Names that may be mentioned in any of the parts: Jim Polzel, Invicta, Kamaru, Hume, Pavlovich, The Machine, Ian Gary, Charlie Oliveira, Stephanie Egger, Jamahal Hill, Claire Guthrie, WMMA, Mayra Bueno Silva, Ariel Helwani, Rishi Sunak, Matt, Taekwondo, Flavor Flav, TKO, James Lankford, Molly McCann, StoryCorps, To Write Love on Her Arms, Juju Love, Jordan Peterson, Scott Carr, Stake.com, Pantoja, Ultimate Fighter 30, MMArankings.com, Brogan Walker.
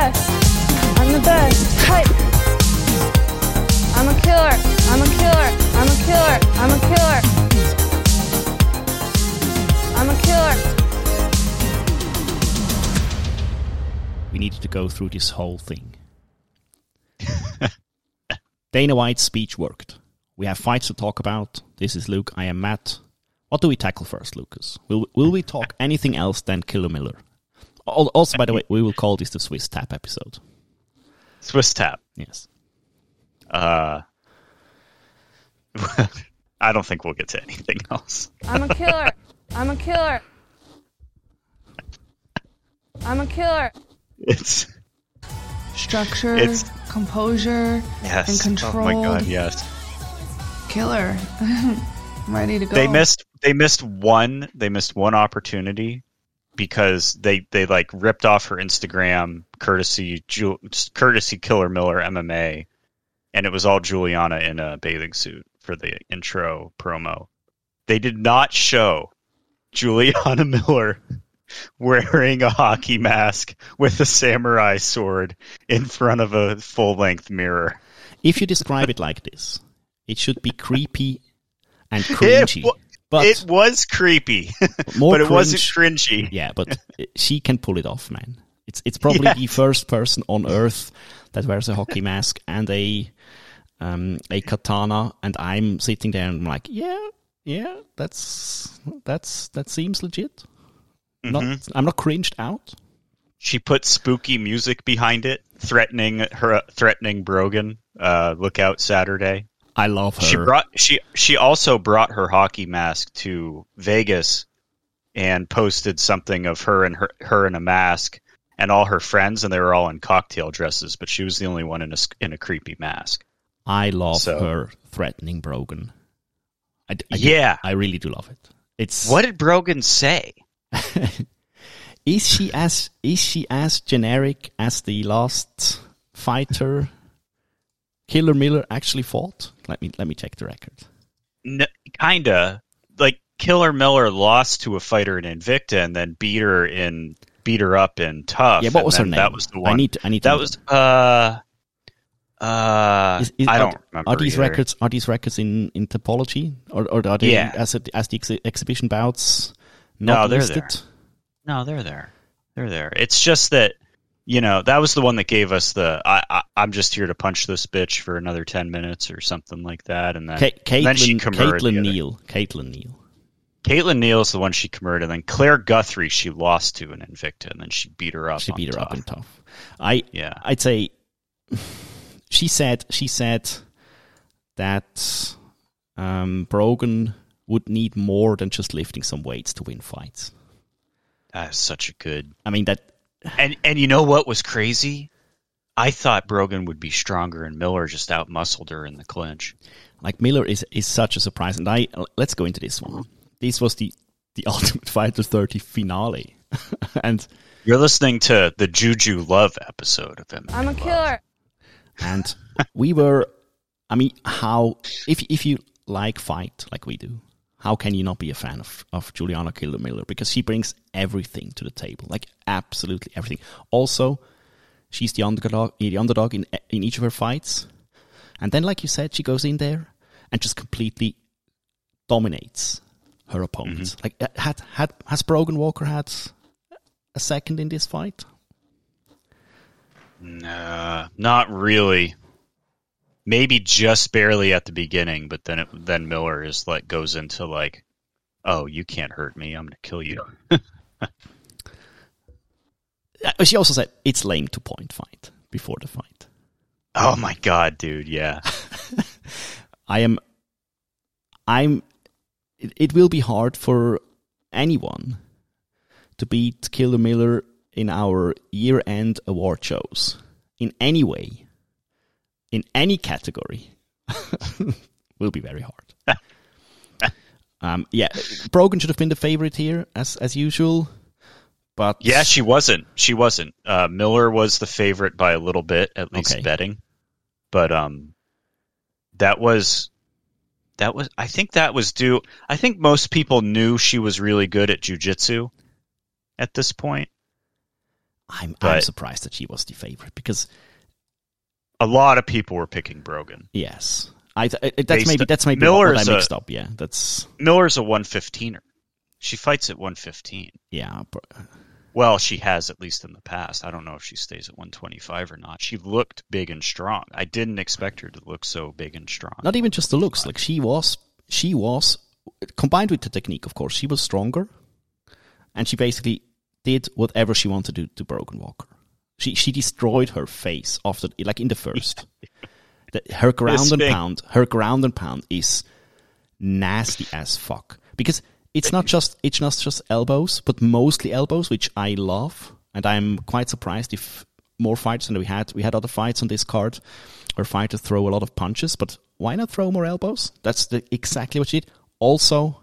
best. I'm the best. Hype. I'm a killer. I'm a killer. I'm a killer. I'm a killer. I'm a killer. We needed to go through this whole thing. Dana White's speech worked. We have fights to talk about. This is Luke. I am Matt. What do we tackle first, Lucas? Will we talk anything else than Killer Miller? Also, by the way, we will call this the Swiss tap episode. Swiss tap? Yes. I don't think we'll get to anything else. I'm a killer. I'm a killer. I'm a killer. It's... structure, composure, yes, and control. Oh my god, yes. Killer. I'm ready to go. They missed one opportunity because they like ripped off her Instagram courtesy Killer Miller MMA, and it was all Juliana in a bathing suit for the intro promo. They did not show Juliana Miller wearing a hockey mask with a samurai sword in front of a full-length mirror. If you describe it like this, it should be creepy and cringy. But it was creepy, but it wasn't cringy. Yeah, but she can pull it off, man. It's probably the first person on Earth that wears a hockey mask and a katana, and I'm sitting there and I'm like, yeah, that seems legit. I'm not cringed out. She put spooky music behind it, threatening Brogan. Look out Saturday. I love her. She also brought her hockey mask to Vegas and posted something of her in a mask and all her friends, and they were all in cocktail dresses, but she was the only one in a creepy mask. I love her threatening Brogan. I really do love it. What did Brogan say? Is she as generic as the last fighter Killer Miller actually fought? Let me check the record. No, kinda like Killer Miller lost to a fighter in Invicta and then beat her up in Tough. Yeah, what was her name? That was the one. I need. That was I don't remember. Are these records in topology or are they as the exhibition bouts? No, they're there. It's just that, that was the one that gave us the, I'm just here to punch this bitch for another 10 minutes or something like that. And then Caitlin Neal. Caitlin Neal is the one she converted. And then Claire Guthrie, she lost to an Invicta, and then she beat her up. She beat her up in Tough. I'd say she said that Brogan would need more than just lifting some weights to win fights. That's such a good... I mean, that... And you know what was crazy? I thought Brogan would be stronger and Miller just out-muscled her in the clinch. Like, Miller is such a surprise. And let's go into this one. This was the Ultimate Fighter 30 finale. And you're listening to the Juju Love episode of MMA I'm a Love. Killer. And we were... I mean, how... If you like fight like we do... How can you not be a fan of Juliana Killer Miller? Because she brings everything to the table, like absolutely everything. Also, she's the underdog in each of her fights. And then, like you said, she goes in there and just completely dominates her opponents. Mm-hmm. Like, has Brogan Walker had a second in this fight? No, not really. Maybe just barely at the beginning, but then Miller is like goes into like, oh, you can't hurt me, I'm gonna kill you. She also said it's lame to point fight before the fight. Oh my god, dude, yeah. It will be hard for anyone to beat Killer Miller in our year-end award shows in any way. In any category, will be very hard. Brogan should have been the favorite here, as usual. But yeah, she wasn't. Miller was the favorite by a little bit, at least betting. But that was. I think that was due. I think most people knew she was really good at jiu-jitsu at this point. I'm surprised that she was the favorite because a lot of people were picking Brogan. Yes, that's maybe Miller's what I mixed up. Yeah, that's Miller's a 115er. She fights at 115. Yeah. Well, she has, at least in the past. I don't know if she stays at 125 or not. She looked big and strong. I didn't expect her to look so big and strong. Not even just the looks. Like she was combined with the technique, of course. She was stronger, and she basically did whatever she wanted to do to Brogan Walker. She destroyed her face after, like in the first. Her ground and pound is nasty as fuck because. It's not just elbows, but mostly elbows, which I love, and I'm quite surprised if more fighters than we had other fights on this card where fighters throw a lot of punches, but why not throw more elbows? That's exactly what she did. Also,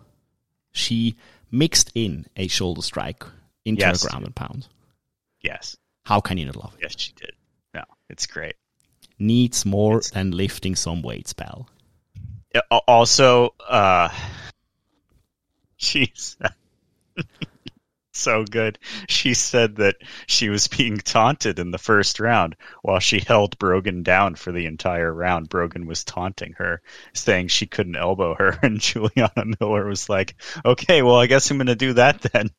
she mixed in a shoulder strike into her ground and pound. Yes. How can you not love it? Yes, she did. No, it's great. Needs more than lifting some weights, pal. Also, She's so good. She said that she was being taunted in the first round while she held Brogan down for the entire round. Brogan was taunting her, saying she couldn't elbow her. And Juliana Miller was like, okay, well, I guess I'm going to do that then.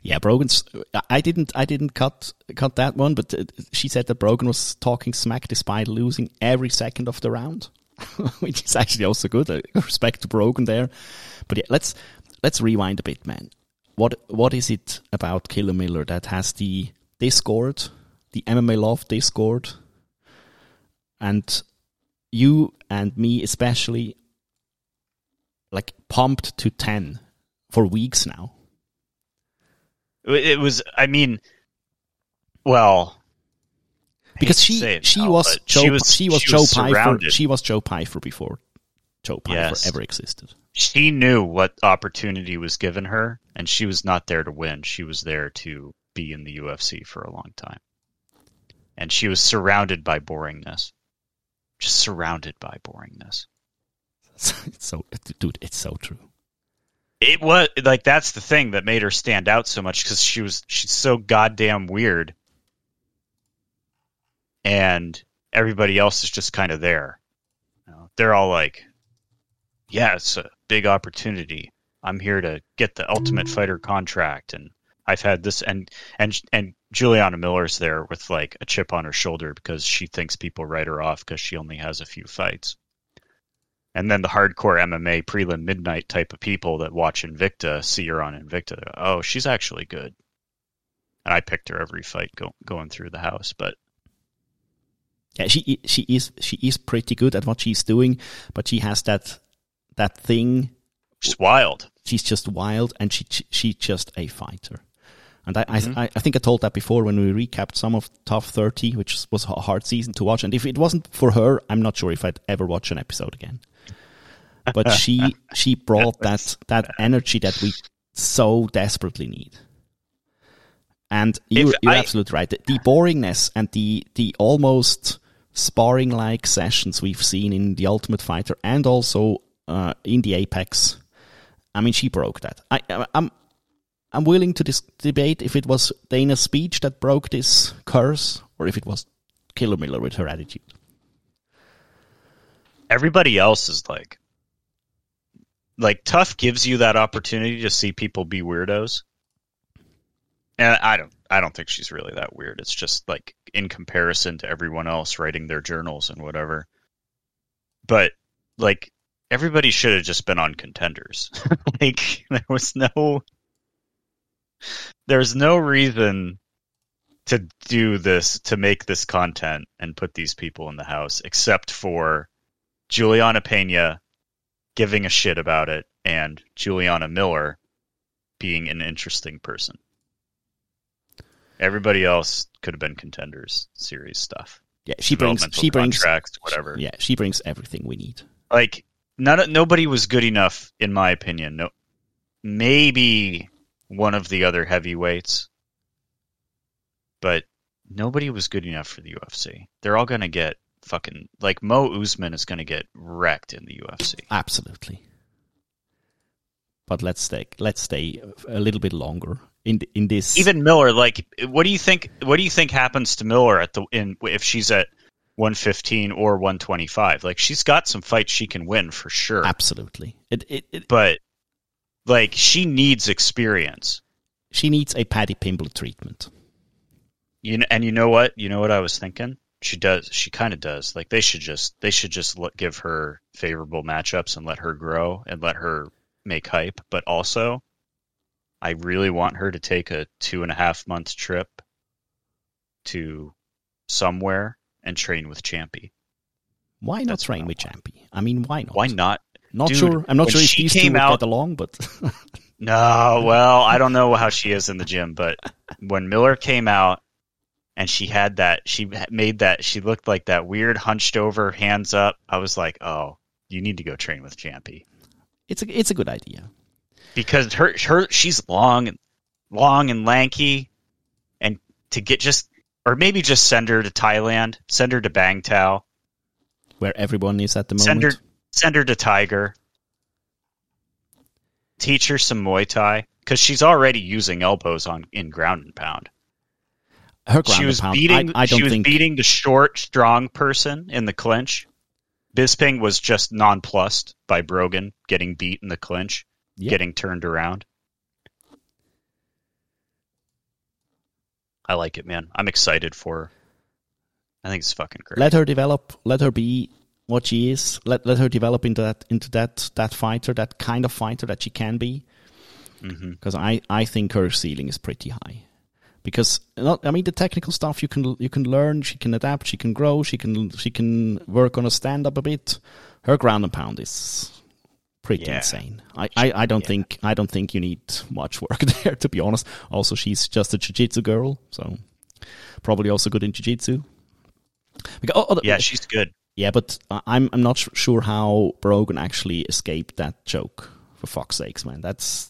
Yeah, Brogan's... I didn't cut that one, but she said that Brogan was talking smack despite losing every second of the round. Which is actually also good. Respect to Brogan there, but yeah, let's rewind a bit, man. What is it about Killer Miller that has the Discord, the MMA Love Discord, and you and me especially, like pumped to 10 for weeks now? It was, I mean, well. Because she was Joe Pyfer before Joe Pyfer ever existed. She knew what opportunity was given her, and she was not there to win. She was there to be in the UFC for a long time. And she was surrounded by boringness. Just surrounded by boringness. It's so true. It was like, that's the thing that made her stand out so much, because she's so goddamn weird. And everybody else is just kind of there. You know, they're all like, yeah, it's a big opportunity. I'm here to get the Ultimate Fighter contract. And I've had this. And Juliana Miller's there with like a chip on her shoulder because she thinks people write her off because she only has a few fights. And then the hardcore MMA prelim midnight type of people that watch Invicta see her on Invicta. Oh, she's actually good. And I picked her every fight going through the house, but. Yeah, she is pretty good at what she's doing, but she has that thing. She's wild. She's just wild, and she's just a fighter. And I think I told that before when we recapped some of Tough 30, which was a hard season to watch. And if it wasn't for her, I'm not sure if I'd ever watch an episode again. But she brought that energy that we so desperately need. And you're absolutely right. The boringness and the almost sparring-like sessions we've seen in The Ultimate Fighter and also in the Apex. I mean, she broke that. I'm willing to debate if it was Dana's speech that broke this curse or if it was Killer Miller with her attitude. Everybody else is like Tough gives you that opportunity to see people be weirdos. And I don't think she's really that weird. It's just like in comparison to everyone else writing their journals and whatever. But like everybody should have just been on Contenders. Like there's no reason to do this, to make this content and put these people in the house, except for Juliana Peña giving a shit about it and Juliana Miller being an interesting person. Everybody else could have been Contenders series stuff. Yeah, she brings contracts, whatever. Yeah, she brings everything we need. Like, nobody was good enough, in my opinion. No, maybe one of the other heavyweights, but nobody was good enough for the UFC. They're all gonna get fucking like Mo Usman is gonna get wrecked in the UFC. Absolutely. But let's stay a little bit longer in this. Even Miller, like, what do you think? What do you think happens to Miller at the if she's at 115 or 125? Like, she's got some fights she can win for sure. Absolutely. But like, she needs experience. She needs a Paddy Pimblett treatment. You know what? You know what I was thinking? She does. She kind of does. Like, they should just give her favorable matchups and let her grow and let her make hype. But also, I really want her to take a 2.5 month trip to somewhere and train with Champy. Why not train with Champy? I mean, why not? Why not? Not dude, sure. I'm not sure if she these two would get along, but no. Well, I don't know how she is in the gym, but when Miller came out. And she had that, she made that, she looked like that weird hunched over, hands up. I was like, oh, you need to go train with Champy. It's a good idea. Because she's long and lanky, and to get just, or maybe just send her to Thailand, send her to Bang Tao. Where everyone is at the moment. Send her to Tiger. Teach her some Muay Thai, because she's already using elbows in ground and pound. Her she was pound. Beating. I don't she was think... beating the short, strong person in the clinch. Bisping was just nonplussed by Brogan getting beat in the clinch, getting turned around. I like it, man. I'm excited for her. I think it's fucking great. Let her develop. Let her be what she is. Let her develop into that fighter, that kind of fighter that she can be. Because I think her ceiling is pretty high. Because the technical stuff you can learn, she can adapt, she can grow, she can work on a stand up a bit. Her ground and pound is pretty insane. I don't think you need much work there, to be honest. Also, she's just a jiu-jitsu girl, so probably also good in jiu-jitsu. She's good. Yeah, but I'm not sure how Brogan actually escaped that choke. For fuck's sakes, man, that's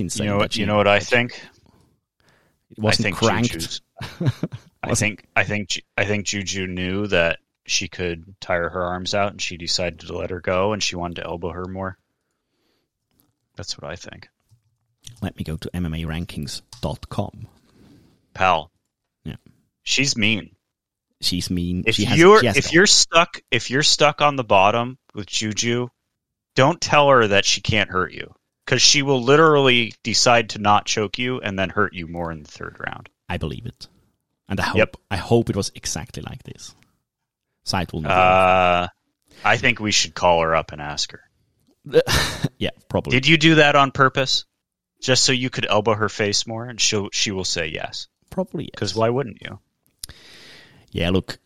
insane. You know what I think. It wasn't cranked. I think Juju knew that she could tire her arms out, and she decided to let her go, and she wanted to elbow her more. That's what I think. Let me go to MMArankings.com. Pal. Yeah. She's mean. She's mean. If you're stuck on the bottom with Juju, don't tell her that she can't hurt you. Because she will literally decide to not choke you and then hurt you more in the third round. I believe it. And I hope it was exactly like this. Sight will know. I think we should call her up and ask her. Yeah, probably. Did you do that on purpose? Just so you could elbow her face more? And she will say yes. Probably yes. Because why wouldn't you? Yeah, look.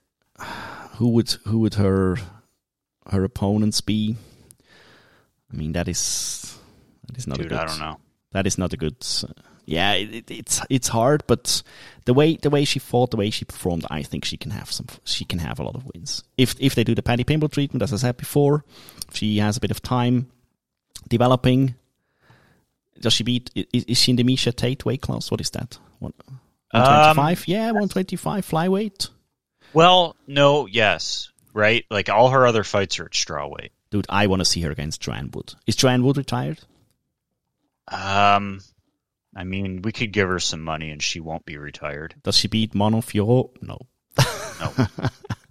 Who would her opponents be? I mean, that is... I don't know. That is not a good. It's hard, but the way she fought, the way she performed, I think she can have a lot of wins. If they do the Paddy Pimblett treatment, as I said before, if she has a bit of time developing. Does she beat? Is she in the Misha Tate weight class? What is that? 125. 125 flyweight. Well, no, yes, right. Like all her other fights are at strawweight. Dude, I want to see her against Joanne Wood. Is Joanne Wood retired? I mean, we could give her some money and she won't be retired. Does she beat Montefiore? No. No.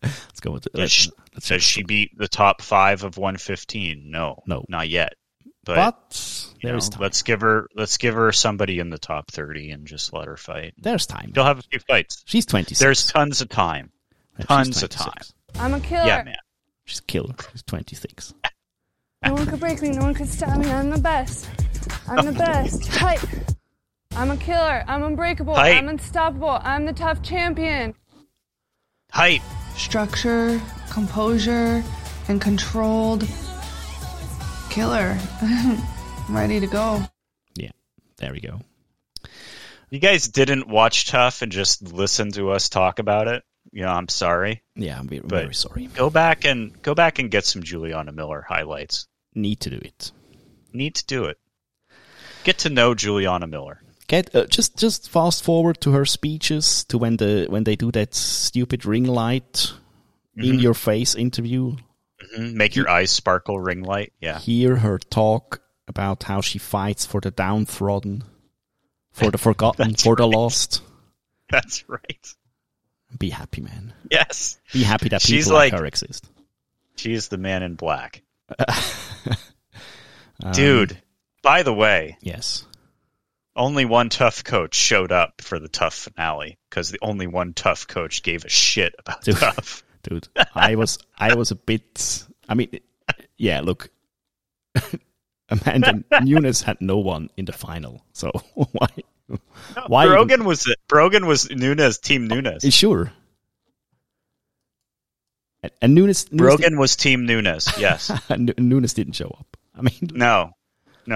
Let's go with it. Does she beat the top 5 of 115? No. No. Not yet. But there's time. Let's give her somebody in the top 30 and just let her fight. There's time. She'll have a few fights. She's 26. There's tons of time. Tons of time. I'm a killer. Yeah, man. She's a killer. She's 26. No one could break me. No one could stop me. I'm the best. I'm the best. Hype. I'm a killer. I'm unbreakable. Hype. I'm unstoppable. I'm the tough champion. Hype. Structure, composure, and controlled killer. I'm ready to go. Yeah. There we go. You guys didn't watch Tough and just listen to us talk about it? Yeah, I'm sorry. Yeah, I'm very sorry. Go back and get some Juliana Miller highlights. Need to do it. Get to know Juliana Miller. Just fast forward to her speeches, to when they do that stupid ring light in your face interview. Make your eyes sparkle ring light. Yeah. Hear her talk about how she fights for the downtrodden. for the forgotten, for the lost. That's right. Be happy, man. Yes. Be happy that people like her exist. She's the man in black. Dude, by the way. Yes. Only one tough coach showed up for the tough finale because the only one tough coach gave a shit about tough. Dude, I was a bit... I mean, yeah, look. Amanda Nunes had no one in the final, so why... No, why Brogan even? Was it? Brogan was Nunes, Team Nunes. Sure. And Nunes Brogan was Team Nunes, yes. Nunes didn't show up. I mean, no.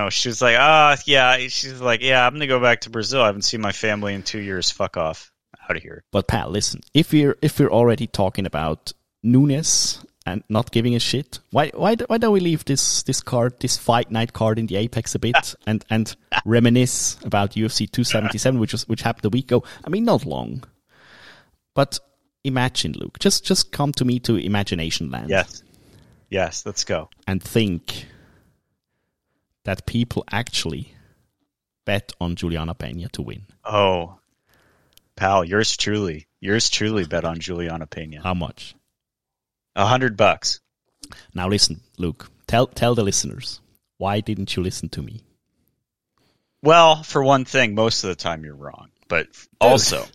She was like, She's like, yeah, I'm gonna go back to Brazil. I haven't seen my family in 2 years. Fuck off, out of here. But Pat, listen, if we're already talking about Nunes and not giving a shit, why don't we leave this fight night card in the apex a bit and reminisce about UFC 277, which happened a week ago. I mean, not long, but imagine, Luke. Just come to me to imagination land. Yes, let's go and think that people actually bet on Juliana Peña to win. Oh, pal, yours truly bet on Juliana Peña. How much? $100. Now listen, Luke. Tell the listeners, why didn't you listen to me? Well, for one thing, most of the time you're wrong, but also,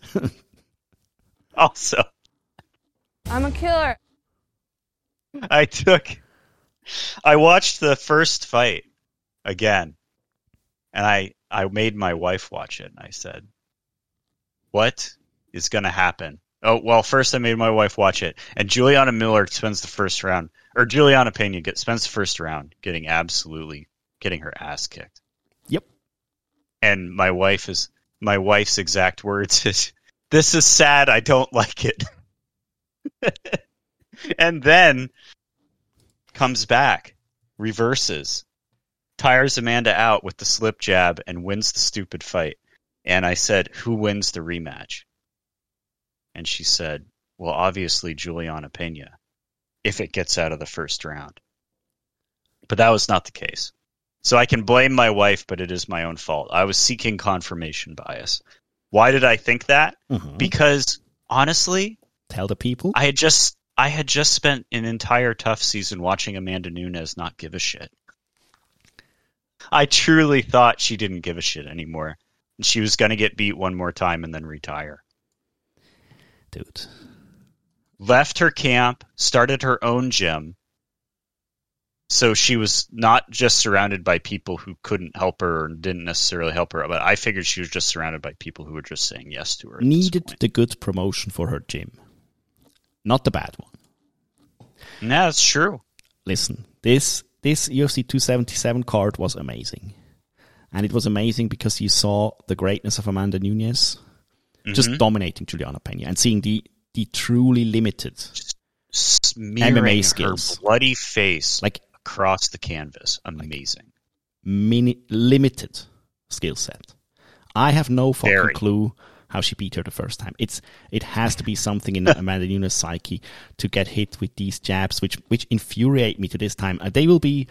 I'm a killer. I watched the first fight again, and I made my wife watch it, and I said, "What is going to happen?" Oh, well, first I made my wife watch it, and Juliana Peña spends the first round getting her ass kicked. Yep. And my wife's exact words is, "This is sad, I don't like it." And then comes back, reverses, tires Amanda out with the slip jab, and wins the stupid fight. And I said, "Who wins the rematch?" And she said, "Well, obviously Juliana Peña, if it gets out of the first round." But that was not the case. So I can blame my wife, but it is my own fault. I was seeking confirmation bias. Why did I think that? Mm-hmm. Because honestly, tell the people. I had just spent an entire tough season watching Amanda Nunes not give a shit. I truly thought she didn't give a shit anymore. And she was going to get beat one more time and then retire. Dude. Left her camp, started her own gym, so she was not just surrounded by people who couldn't help her or didn't necessarily help her, but I figured she was just surrounded by people who were just saying yes to her. Needed the good promotion for her gym, not the bad one. No, it's true. Listen, this UFC 277 card was amazing, and it was amazing because you saw the greatness of Amanda Nunes. Just dominating Juliana Peña and seeing the truly limited smearing MMA skills. Her bloody face like across the canvas. Amazing. Limited skill set. I have no fucking clue how she beat her the first time. It has to be something in Amanda Nunes' psyche to get hit with these jabs, which infuriate me to this time. They will be,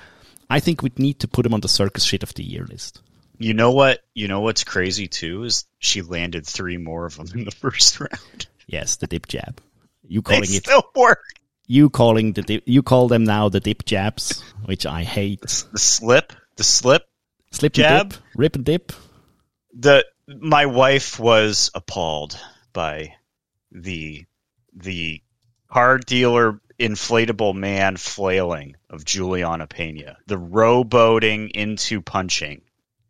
I think we'd need to put them on the circus shit of the year list. You know what? You know what's crazy too is she landed 3 more of them in the first round. Yes, the dip jab. You calling it still work? You calling you call them now the dip jabs, which I hate. The slip jab, and dip, rip and dip. My wife was appalled by the car dealer inflatable man flailing of Juliana Peña, the rowboating into punching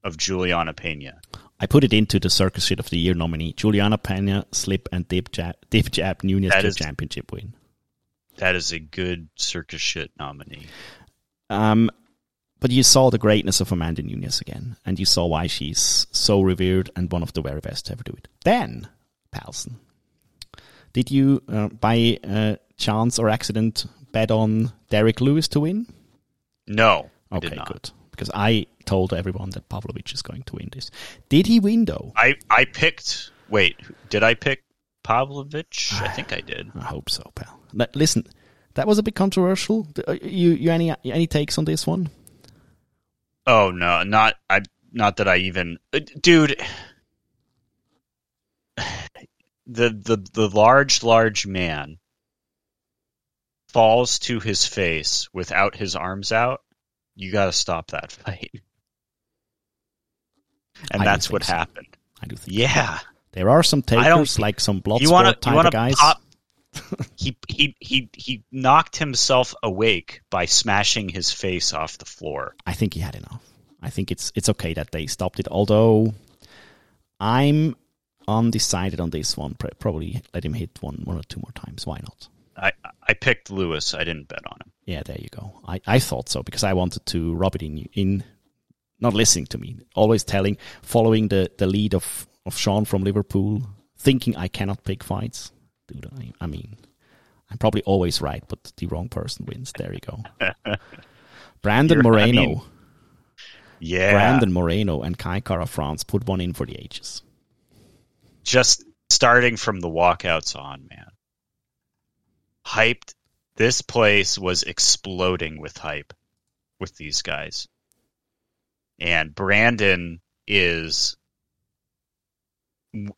of Juliana Peña. I put it into the Circus Shit of the Year nominee. Juliana Peña, slip and dip jab Nunes championship win. That is a good Circus Shit nominee. But you saw the greatness of Amanda Nunes again, and you saw why she's so revered and one of the very best to ever do it. Then, Palsen, did you, by chance or accident, bet on Derek Lewis to win? No, okay, I did not. Good. Because I told everyone that Pavlovich is going to win this. Did he win, though? Did I pick Pavlovich? I think I did. I hope so, pal. Listen, that was a bit controversial. You any takes on this one? Oh, no, not that I even... Dude, the large man falls to his face without his arms out, you got to stop that fight. And that's what happened. I do think. Yeah. So. There are some takers, like some Bloodsport type of guys. He knocked himself awake by smashing his face off the floor. I think he had enough. I think it's okay that they stopped it. Although I'm undecided on this one. Probably let him hit one or two more times. Why not? I picked Lewis. I didn't bet on him. Yeah, there you go. I thought so because I wanted to rub it in not listening to me, always following the lead of Sean from Liverpool, thinking I cannot pick fights. Dude, I mean, I'm probably always right, but the wrong person wins. There you go. Brandon Moreno and Kai Kara-France put one in for the ages. Just starting from the walkouts on, man. Hyped. This place was exploding with hype with these guys. And Brandon is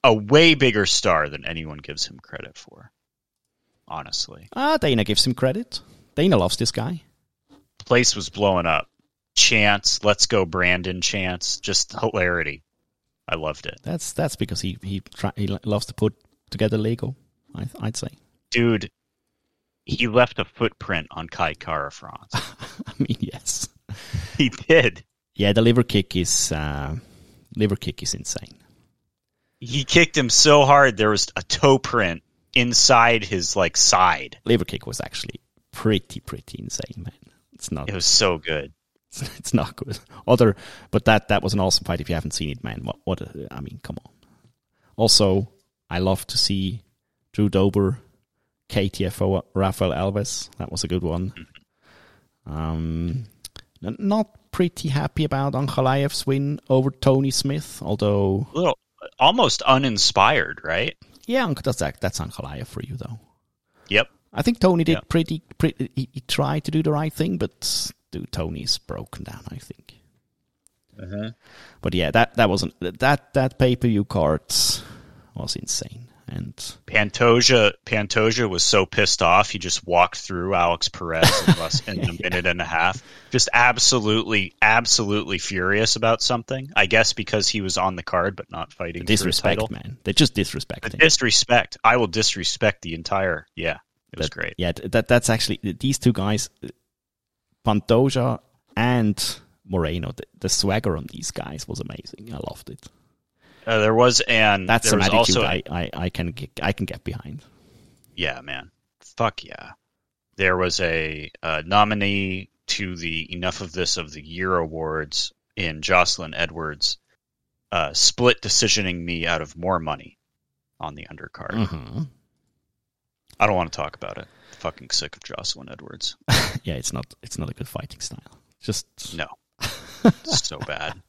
a way bigger star than anyone gives him credit for, honestly. Dana gives him credit. Dana loves this guy. Place was blowing up. Chance, let's go Brandon chance, just hilarity. I loved it. That's because he loves to put together Lego, I'd say. Dude, he left a footprint on Kai Kara-France. I mean, yes. He did. Yeah, the liver kick is insane. He kicked him so hard there was a toe print inside his side. Liver kick was actually pretty insane, man. It was so good. It's not good. But that was an awesome fight. If you haven't seen it, man, I mean, come on. Also, I love to see Drew Dober, KTFO, Rafael Alves. That was a good one. Not pretty happy about Ankalaev's win over Tony Smith, although almost uninspired, right? Yeah, that's Ankalaev for you, though. Yep. I think Tony did pretty he tried to do the right thing, but dude, Tony's broken down, I think. Uh-huh. But yeah, that wasn't that pay-per-view card was insane. And Pantoja was so pissed off, he just walked through Alex Perez in a minute and a half. Just absolutely furious about something. I guess because he was on the card but not fighting for his title. Man. They just disrespect him. Disrespect. I will disrespect the entire. Yeah, it was great. Yeah, that's actually these two guys, Pantoja and Moreno. The swagger on these guys was amazing. I loved it. That's an attitude also, I can get behind. Yeah, man. Fuck yeah. There was a nominee to the Enough of This of the Year Awards in Jocelyn Edwards, split decisioning me out of more money on the undercard. Mm-hmm. I don't want to talk about it. I'm fucking sick of Jocelyn Edwards. Yeah, it's not a good fighting style. Just no. It's so bad.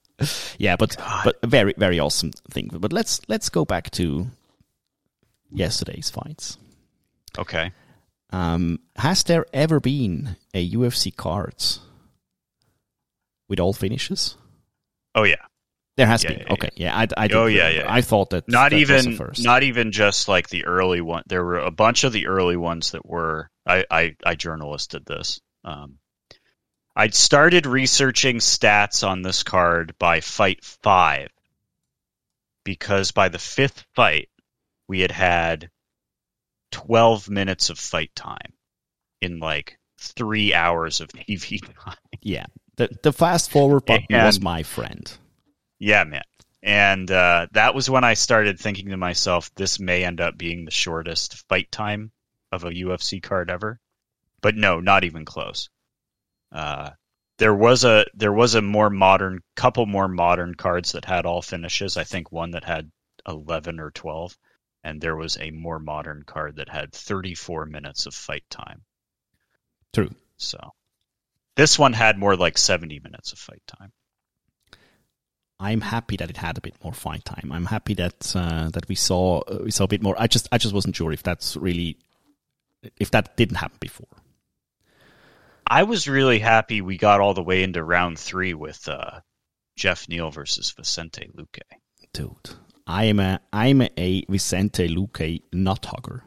Yeah, but a very, very awesome thing. But let's go back to yesterday's fights. Okay. Has there ever been a UFC card with all finishes? Oh yeah, there has been. Yeah, okay, yeah. I thought that not even just like the early one. There were a bunch of the early ones that were. I journalisted this. I'd started researching stats on this card by fight 5 because by the 5th fight, we had 12 minutes of fight time in 3 hours of TV time. Yeah, the fast forward button was my friend. Yeah, man. And that was when I started thinking to myself, this may end up being the shortest fight time of a UFC card ever. But no, not even close. There was a couple more modern cards that had all finishes. I think one that had 11 or 12, and there was a more modern card that had 34 minutes of fight time. True. So this one had more like 70 minutes of fight time. I'm happy that it had a bit more fight time. I'm happy that we saw a bit more. I just wasn't sure if that didn't happen before. I was really happy we got all the way into round 3 with Jeff Neal versus Vicente Luque. Dude, I'm a Vicente Luque nut hugger.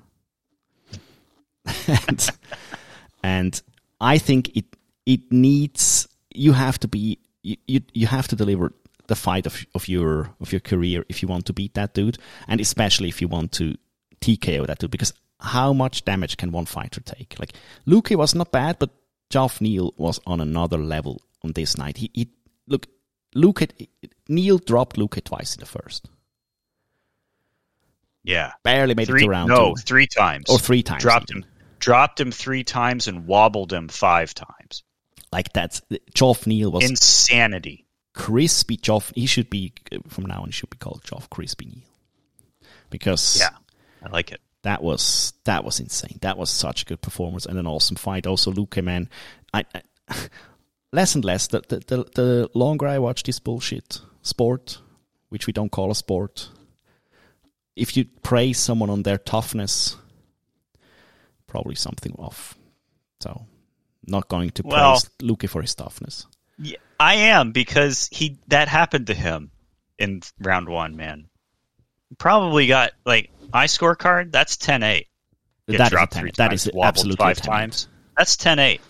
and I think it needs, you have to deliver the fight of your career if you want to beat that dude, and especially if you want to TKO that dude, because how much damage can one fighter take? Like, Luque was not bad, but Jeff Neal was on another level on this night. Neal dropped Luque twice in the first. Yeah, barely made it to round two. No, three times. Dropped him three times and wobbled him five times. Like, that's Jeff Neal was insanity. Crispy Jeff. He should be from now on. He should be called Jeff Crispy Neal, because I like it. That was insane. That was such a good performance and an awesome fight. Also, Luque, man, I less and less the longer I watch this bullshit sport, which we don't call a sport. If you praise someone on their toughness, probably something off. So, not going to praise Luque for his toughness. Yeah, I am, because that happened to him in round one, man. Probably got, like, my scorecard, that's 10-8. That dropped is 10-8. That times, is absolutely five 10-8. Times. That's 10-8.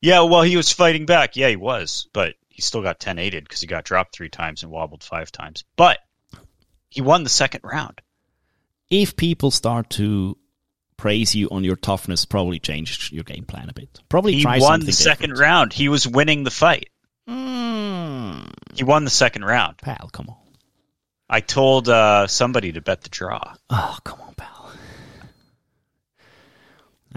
Yeah, well, he was fighting back. Yeah, he was, but he still got 10-8'd because he got dropped three times and wobbled five times. But he won the second round. If people start to praise you on your toughness, probably change your game plan a bit. Probably try something different. He won the second round. He was winning the fight. Mm. He won the second round. Pal, come on. I told somebody to bet the draw. Oh, come on, pal.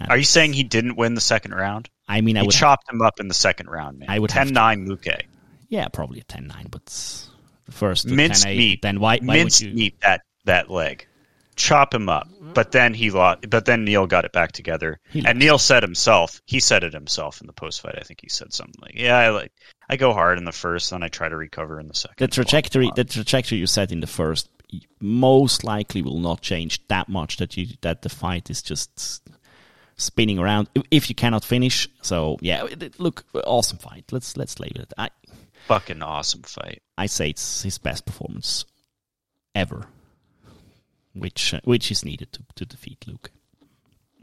Are you saying he didn't win the second round? I mean, I would chopped him up in the second round, man. I would 10-9 Luque. Yeah, probably a 10-9, but first minced meat. Then why minced would you meat that leg? Chop him up, but then he lost. But then Neal got it back together, and Neal said himself. He said it himself in the post fight. I think he said something like, "Yeah, I go hard in the first, then I try to recover in the second." The trajectory you set in the first, most likely will not change that much. That the fight is just spinning around if you cannot finish. So yeah, look, awesome fight. Let's label it. Fucking awesome fight. I say it's his best performance ever, which is needed to defeat Luque.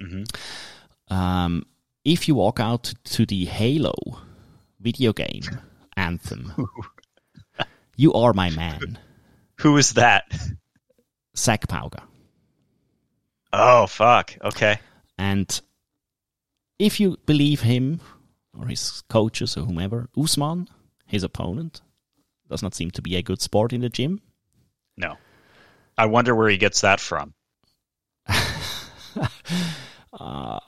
Mm-hmm. If you walk out to the Halo video game anthem, you are my man. Who is that? Zac Pauga. Oh, fuck. Okay. And if you believe him or his coaches or whomever, Usman, his opponent, does not seem to be a good sport in the gym. No. I wonder where he gets that from.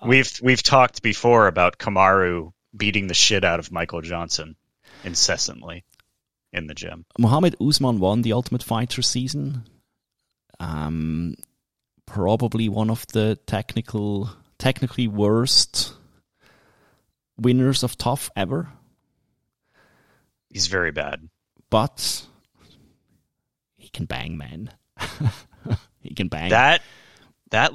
We've talked before about Kamaru beating the shit out of Michael Johnson incessantly in the gym. Muhammad Usman won the Ultimate Fighter season. Probably one of the technically worst winners of Tough ever. He's very bad. But he can bang, man. He can bang. That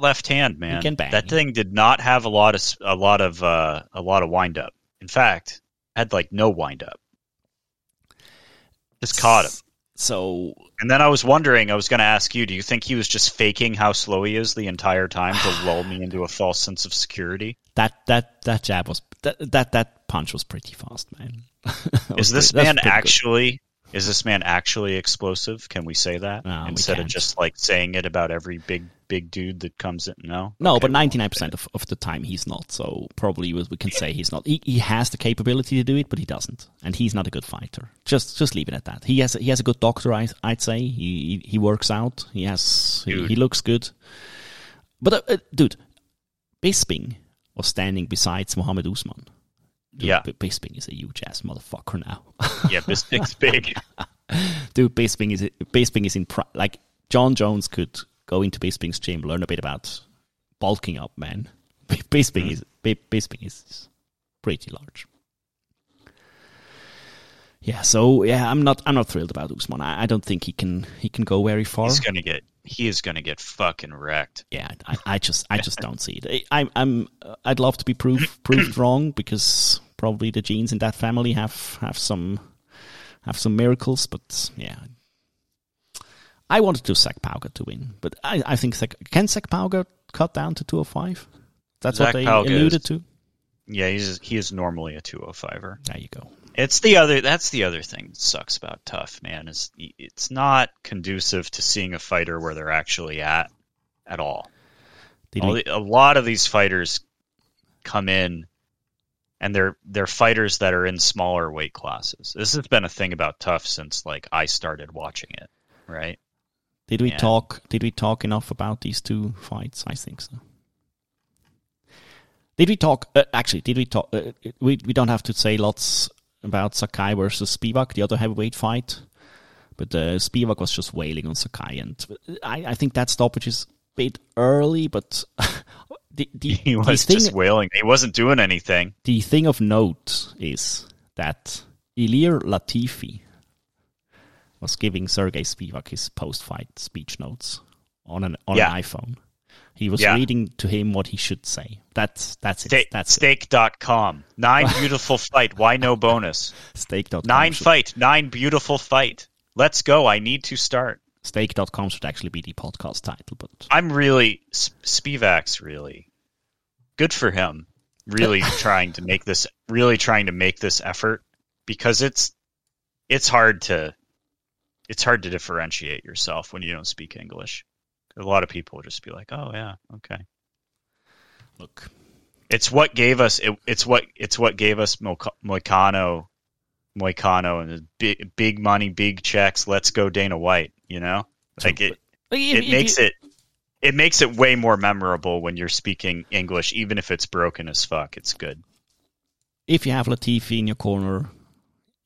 left hand, man. He can bang. That thing did not have a lot of wind up. In fact, had like no wind up. Just caught him. So, and then I was wondering, I was going to ask you, do you think he was just faking how slow he is the entire time to lull me into a false sense of security? That jab was that punch was pretty fast, man. Is this man actually explosive? Can we say that? No, instead of just like saying it about every big dude that comes in? No? No, okay, but 99% of the time he's not. So probably we can say he's not. He has the capability to do it, but he doesn't. And he's not a good fighter. Just leave it at that. He has a good doctor, I'd say. He works out. He looks good. But, dude, Bisping was standing beside Muhammad Usman. Dude, yeah, Bisping is a huge ass motherfucker now. Yeah, Bisping's big. Dude, Bisping is in like John Jones could go into Bisping's gym, learn a bit about bulking up, man. Bisping is pretty large. Yeah, so yeah, I'm not thrilled about Usman. I don't think he can go very far. He is gonna get fucking wrecked. Yeah, I just don't see it. I'd love to be proved wrong, because probably the genes in that family have some miracles, but yeah, I wanted to Zac Pauga to win, but I think can Zac Pauga cut down to 205? That's Zac what they Pauga alluded is, to. Yeah, he is normally a 205er. There you go. That's the other thing that sucks about Tough, man. Is it's not conducive to seeing a fighter where they're actually at all. A lot of these fighters come in, and they're fighters that are in smaller weight classes. This has been a thing about Tough since like I started watching it, right? Did we talk enough about these two fights? I think so. Did we talk? Did we talk? We don't have to say lots about Sakai versus Spivak, the other heavyweight fight. But Spivak was just wailing on Sakai, and I think that stoppage is a bit early, but he was just wailing. He wasn't doing anything. The thing of note is that Ilir Latifi was giving Sergei Spivak his post-fight speech notes on an iPhone. He was reading to him what he should say. That's it. That's Stake.com. 9 beautiful fight. Why no bonus? Stake.com. 9 fight. 9 beautiful fight. Let's go. I need to start. Stake.com should actually be the podcast title. But I'm really... Spivak's really... Good for him. Really trying to make this effort. Because it's hard to differentiate yourself when you don't speak English. A lot of people will just be like, "Oh yeah, okay." Look, it's what gave us Moicano, and the big money, big checks. Let's go, Dana White. You know, like it makes it way more memorable when you're speaking English, even if it's broken as fuck. It's good. If you have Latifi in your corner,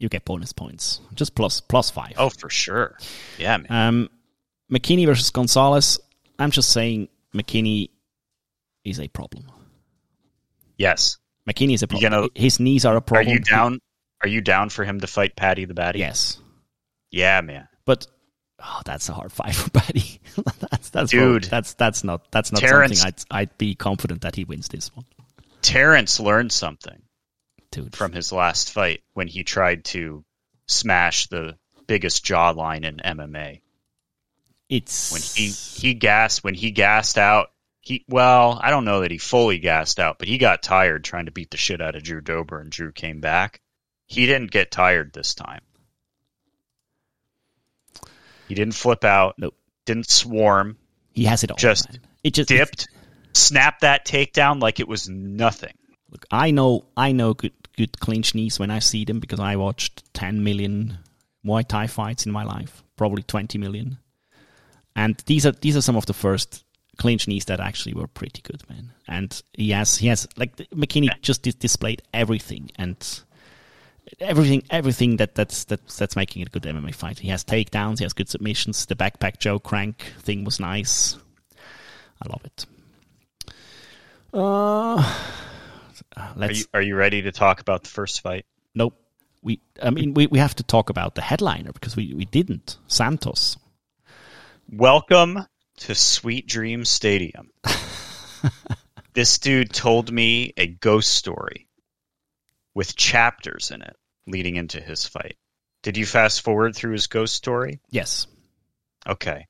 you get bonus points, just plus 5. Oh, for sure. Yeah, man. McKinney versus Gonzalez. I'm just saying McKinney is a problem. Yes. McKinney is a problem. His knees are a problem. Are you down for him to fight Paddy the Baddy? Yes. Yeah, man. But that's a hard fight for Paddy. Dude. That's not Terrance, something I'd be confident that he wins this one. Terrance learned something, dude, from his last fight when he tried to smash the biggest jawline in MMA. It's when he gassed out. I don't know that he fully gassed out, but he got tired trying to beat the shit out of Drew Dober, and Drew came back. He didn't get tired this time. He didn't flip out. Nope. Didn't swarm. He has it all. It just dipped, snapped that takedown like it was nothing. Look, I know good clinch knees when I see them because I watched 10 million Muay Thai fights in my life, probably 20 million. And these are some of the first clinch knees that actually were pretty good, man. And he has like McKinney just displayed everything and everything that's making it a good MMA fight. He has takedowns, he has good submissions. The backpack Joe crank thing was nice. I love it. Are you ready to talk about the first fight? Nope. We have to talk about the headliner because we didn't. Santos. Welcome to Sweet Dream Stadium. This dude told me a ghost story with chapters in it leading into his fight. Did you fast forward through his ghost story? Yes. Okay.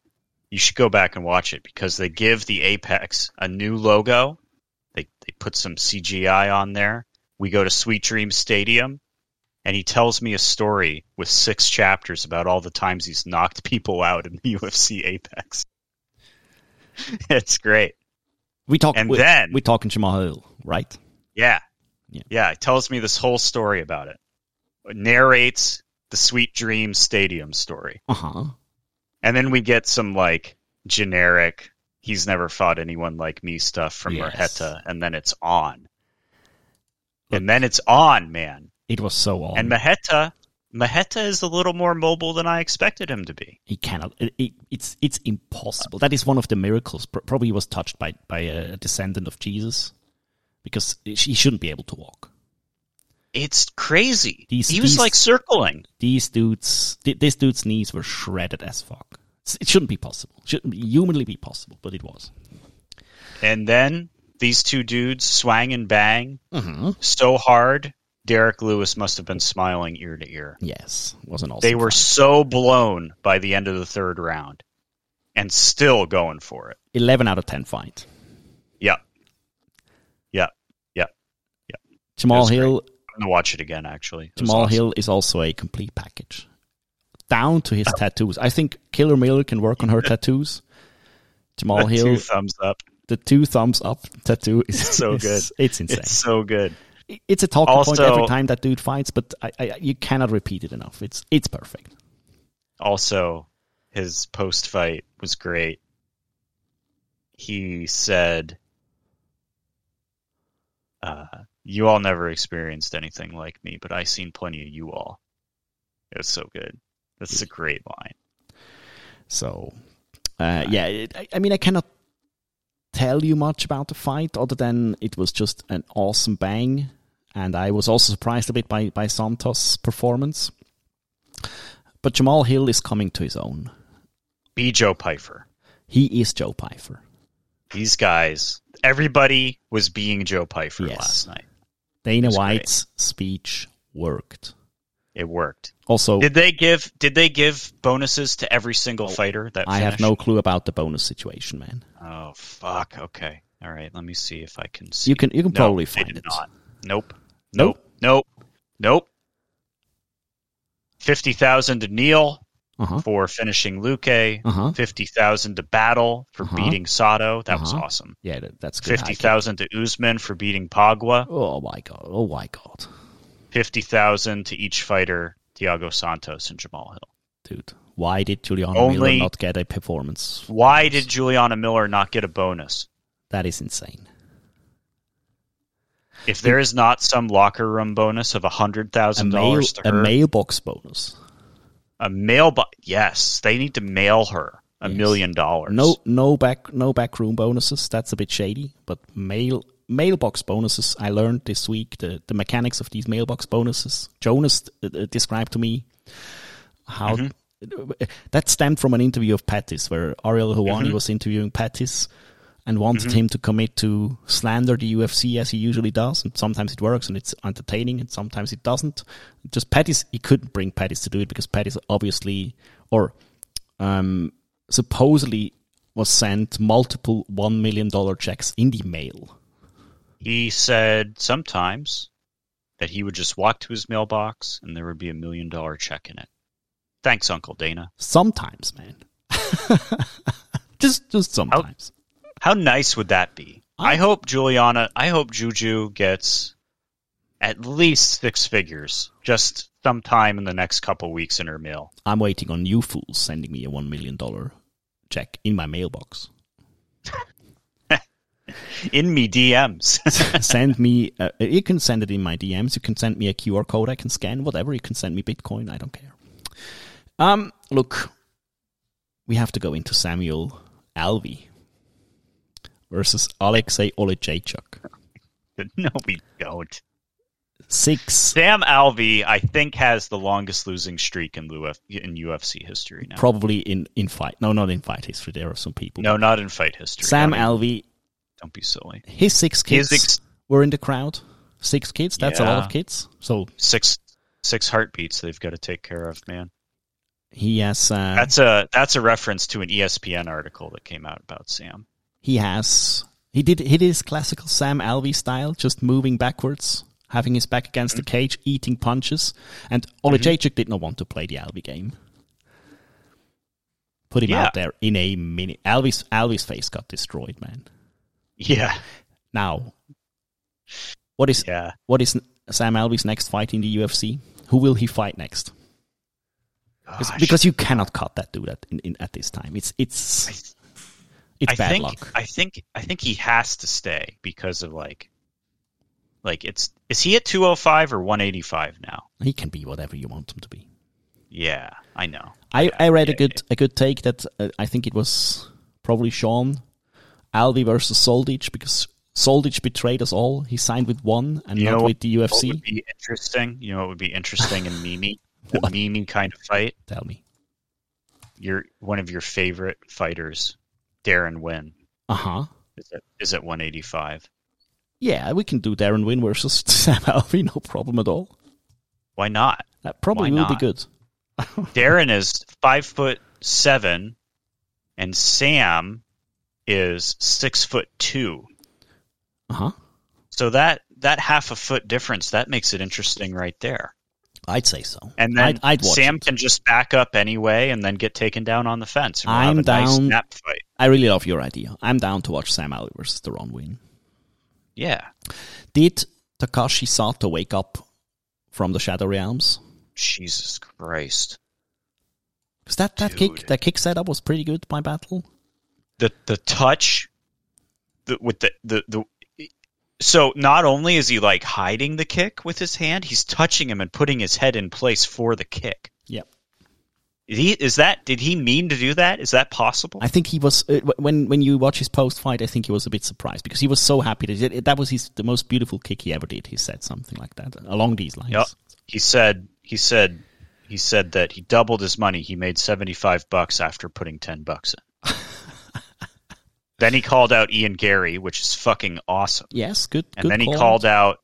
You should go back and watch it because they give the Apex a new logo. They put some CGI on there. We go to Sweet Dream Stadium. And he tells me a story with 6 chapters about all the times he's knocked people out in the UFC Apex. It's great. We're talking Jamahal Hill, right? Yeah. He tells me this whole story about it. Narrates the Sweet Dream Stadium story. Uh-huh. And then we get some like generic, he's never fought anyone like me stuff from Marheta, and then it's on. And then it's on, man. It was so on. And Maheta is a little more mobile than I expected him to be. He cannot. It's impossible. That is one of the miracles. Probably he was touched by a descendant of Jesus because he shouldn't be able to walk. It's crazy. He was like circling. This dude's knees were shredded as fuck. It shouldn't be possible. It shouldn't humanly be possible, but it was. And then these two dudes swang and bang so hard. Derek Lewis must have been smiling ear to ear. Yes, wasn't all. They were so blown by the end of the third round. and still going for it. 11 out of 10 fight. Yeah. Jamahal Hill. Great. I'm going to watch it again, actually. Jamahal Hill is also a complete package. Down to his tattoos. I think Killer Miller can work on her tattoos. Jamahal Hill. Two thumbs up. The two thumbs up tattoo is so good. It's insane. It's so good. It's a talking also, point every time that dude fights, but you cannot repeat it enough. It's perfect. Also, his post-fight was great. He said, you all never experienced anything like me, but I seen plenty of you all. It was so good. That's a great line. So, I cannot tell you much about the fight other than it was just an awesome bang. And I was also surprised a bit by Santos' performance. But Jamahal Hill is coming to his own. Be Joe Pyfer. He is Joe Pyfer. These guys, everybody was being Joe Pyfer last night. Dana White's speech worked. It worked. Also, did they give bonuses to every single fighter that finished? I have no clue about the bonus situation, man. Oh fuck. Okay. All right. Let me see if I can see. You can probably find it. Not. Nope. 50,000 to Neal for finishing Luque. 50,000 to Battle for beating Sato. That was awesome. Yeah, that's good. 50,000 to Usman for beating Pagwa. Oh my god. 50,000 to each fighter, Thiago Santos and Jamahal Hill. Dude, why did Juliana Miller not get a performance? Why did Juliana Miller not get a bonus? That is insane. If there is not some locker room bonus of $100,000 to her. A mailbox bonus. A mailbox. Yes, they need to mail her $1 million. No backroom bonuses. That's a bit shady, but mailbox bonuses. I learned this week the mechanics of these mailbox bonuses. Jonas described to me how that stemmed from an interview of Pettis, where Ariel Helwani was interviewing Pettis and wanted him to commit to slander the UFC as he usually does. And sometimes it works and it's entertaining, and sometimes it doesn't. Just Pettis, he couldn't bring Pettis to do it because Pettis obviously supposedly was sent multiple $1 million checks in the mail. He said sometimes that he would just walk to his mailbox and there would be $1 million check in it. Thanks, Uncle Dana. Sometimes, man. just sometimes. How nice would that be? I hope Juju gets at least six figures just sometime in the next couple weeks in her mail. I'm waiting on you fools sending me a $1 million check in my mailbox. In me DMs. Send me. You can send it in my DMs. You can send me a QR code. I can scan whatever. You can send me Bitcoin. I don't care. Look, we have to go into Samuel Alvey versus Alexei Olejnichuk. No, we don't. 6. Sam Alvey, I think, has the longest losing streak in UFC history now. Probably in fight. No, not in fight history. There are some people. No, not in fight history. Sam Alvey. Don't be silly. His 6 kids were in the crowd. 6 kids? That's a lot of kids. So 6 heartbeats they've got to take care of, man. He has... That's a reference to an ESPN article that came out about Sam. He did his classical Sam Alvey style, just moving backwards, having his back against the cage, eating punches. And Olejnichuk did not want to play the Alvey game. Put him out there in a minute. Alvey's face got destroyed, man. Yeah. Now, what is Sam Alvey's next fight in the UFC? Who will he fight next? Because you cannot cut that dude at this time. It's bad luck. I think he has to stay because of is he at 205 or 185 now? He can be whatever you want him to be. Yeah, I know. I read a good take that I think it was probably Sean. Alvey versus Soldic, because Soldic betrayed us all. He signed with one and not with the UFC. It would be interesting in Mimi? The Mimi kind of fight? Tell me. One of your favorite fighters, Darren Wynn. Is at 185. Yeah, we can do Darren Wynn versus Sam Alvey, no problem at all. Why not? That probably will be good. Darren is 5'7". and Sam is 6'2". Uh-huh. So that half a foot difference, that makes it interesting right there. I'd say so. And then I'd Sam can just back up anyway and then get taken down on the fence. We'll have a nice snap fight. I really love your idea. I'm down to watch Sam Alvey versus Deron win. Yeah. Did Takashi Sato wake up from the Shadow Realms? Jesus Christ. Because that kick setup was pretty good by Battle. The touch with the So not only is he like hiding the kick with his hand, he's touching him and putting his head in place for the kick. Yep. Did he mean to do that? Is that possible? I think he was when you watch his post fight. I think he was a bit surprised because he was so happy that was the most beautiful kick he ever did. He said something like that along these lines. Yep. He said that he doubled his money. He made $75 after putting $10 in. Then he called out Ian Gary, which is fucking awesome. Yes, good. And then he called out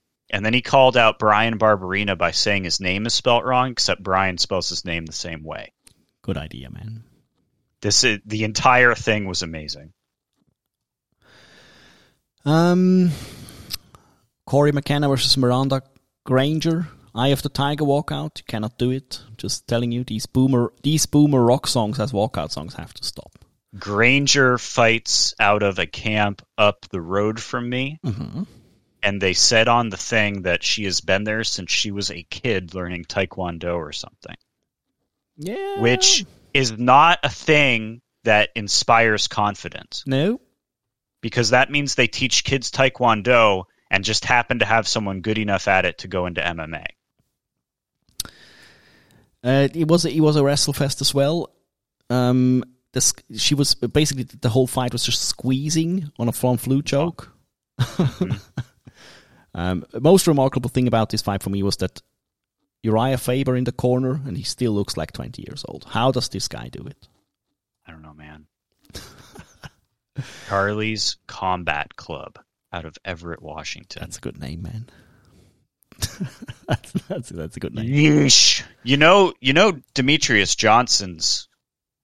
Brian Barberina by saying his name is spelt wrong, except Brian spells his name the same way. Good idea, man. The entire thing was amazing. Corey McKenna versus Miranda Granger. Eye of the Tiger walkout. You cannot do it. Just telling you, these boomer rock songs as walkout songs have to stop. Granger fights out of a camp up the road from me, mm-hmm. and they said on the thing that she has been there since she was a kid learning Taekwondo or something. Yeah. Which is not a thing that inspires confidence. No. Because that means they teach kids Taekwondo and just happen to have someone good enough at it to go into MMA. It was a WrestleFest as well. She was basically the whole fight was just squeezing on a front flute choke. Mm-hmm. Most remarkable thing about this fight for me was that Uriah Faber in the corner, and he still looks like 20 years old. How does this guy do it? I don't know, man. Charlie's Combat Club out of Everett, Washington. That's a good name, man. that's a good name. Yeesh. You know, Demetrius Johnson's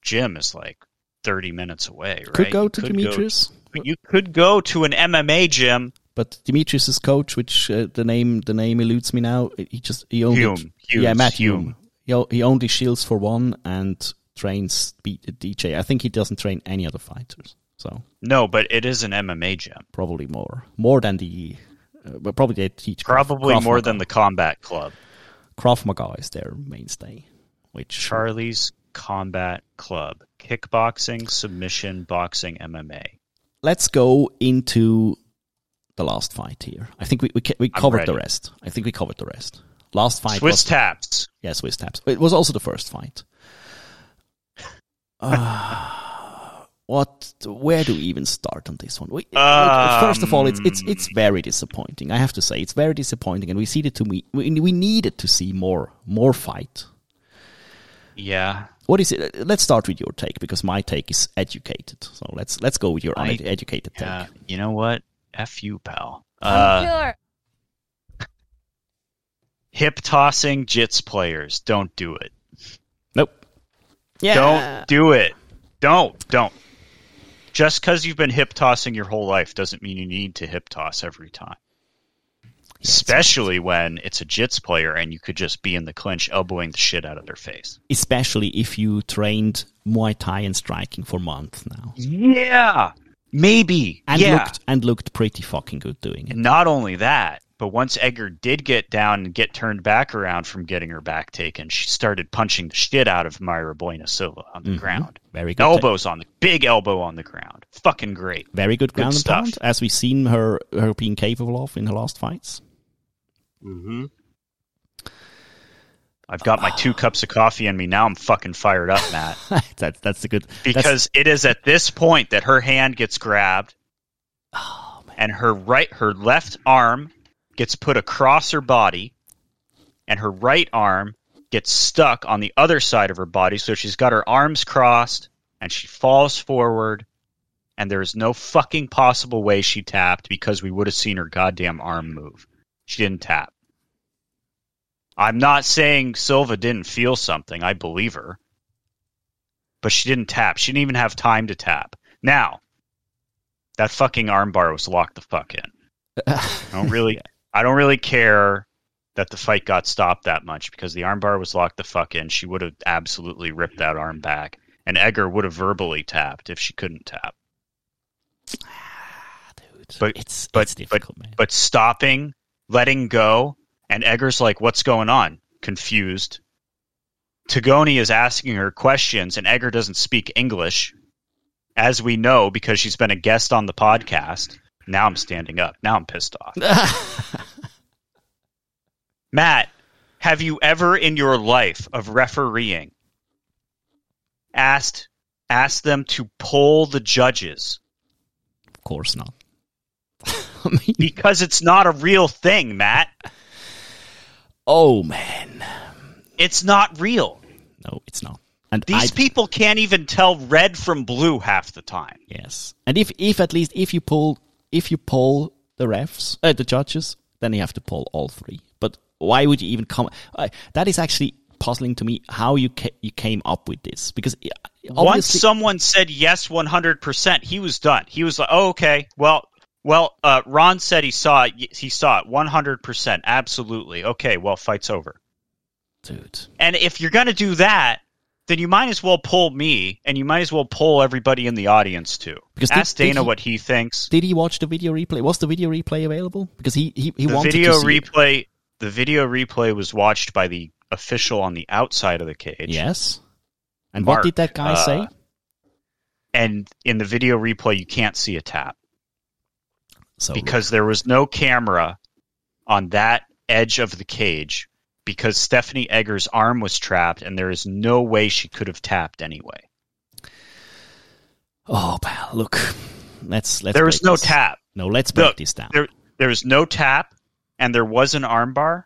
gym is like 30 minutes away, right? Could go to Demetrius. You could go to an MMA gym. But Demetrius's coach, which the name eludes me now, he only Hume. Yeah, Matt Hume. He only shields for one and trains DJ. I think he doesn't train any other fighters. So no, but it is an MMA gym. Probably more than the probably they teach. Probably Krav more Maga. Than the Combat Club. Krav Maga is their mainstay. Which Charlie's Combat Club, kickboxing, submission, boxing, MMA. Let's go into the last fight here. I think we covered the rest. Last fight Swiss taps. Yeah, Swiss taps. It was also the first fight. Where do we even start on this one? First of all, it's very disappointing. I have to say it's very disappointing, and we needed to see more fight. Yeah. What is it? Let's start with your take because my take is educated. So let's go with your uneducated take. You know what? F you, pal. Sure. Hip tossing jits players. Don't do it. Nope. Yeah. Don't do it. Don't. Just because you've been hip tossing your whole life doesn't mean you need to hip toss every time. Especially when it's a jits player and you could just be in the clinch elbowing the shit out of their face. Especially if you trained Muay Thai and striking for months now. Yeah. Maybe. And looked pretty fucking good doing it. Not only that, but once Egger did get down and get turned back around from getting her back taken, she started punching the shit out of Mayra Bueno Silva on the ground. Very good. Big elbow on the ground. Fucking great. Very good ground and pound, as we've seen her being capable of in her last fights. Mm-hmm. I've got my 2 cups of coffee in me. Now I'm fucking fired up, Matt. Because it is at this point that her hand gets grabbed, and her left arm gets put across her body, and her right arm gets stuck on the other side of her body. So she's got her arms crossed, and she falls forward, and there is no fucking possible way she tapped because we would have seen her goddamn arm move. She didn't tap. I'm not saying Silva didn't feel something. I believe her. but she didn't tap. She didn't even have time to tap. Now, that fucking armbar was locked the fuck in. I don't really care that the fight got stopped that much because the armbar was locked the fuck in. She would have absolutely ripped that arm back, and Egger would have verbally tapped if she couldn't tap. Dude, it's difficult, man. But stopping, letting go, and Egger's like, "What's going on?" Confused. Tagoni is asking her questions, and Egger doesn't speak English, as we know because she's been a guest on the podcast. Now I'm standing up. Now I'm pissed off. Matt, have you ever in your life of refereeing asked them to poll the judges? Of course not. I mean, because it's not a real thing, Matt. Oh, man. It's not real. No, it's not. And These people can't even tell red from blue half the time. Yes. And if you poll the refs, the judges, then you have to poll all three. But why would you even come? That is actually puzzling to me. How you came up with this? Because once someone said yes, 100%, he was done. He was like, "Oh, okay. Well, Ron said he saw it. He saw it 100%. Absolutely. Okay. Well, fight's over, dude." And if you're gonna do that, then you might as well pull me, and you might as well pull everybody in the audience, too. Ask Dana what he thinks. Did he watch the video replay? Was the video replay available? Because he wanted to see it. The video replay was watched by the official on the outside of the cage. Yes. And Mark, what did that guy say? And in the video replay, you can't see a tap. There was no camera on that edge of the cage. Because Stephanie Egger's arm was trapped, and there is no way she could have tapped anyway. Oh, pal, look. Let's there was no tap. No, let's break this down. There was no tap, and there was an armbar,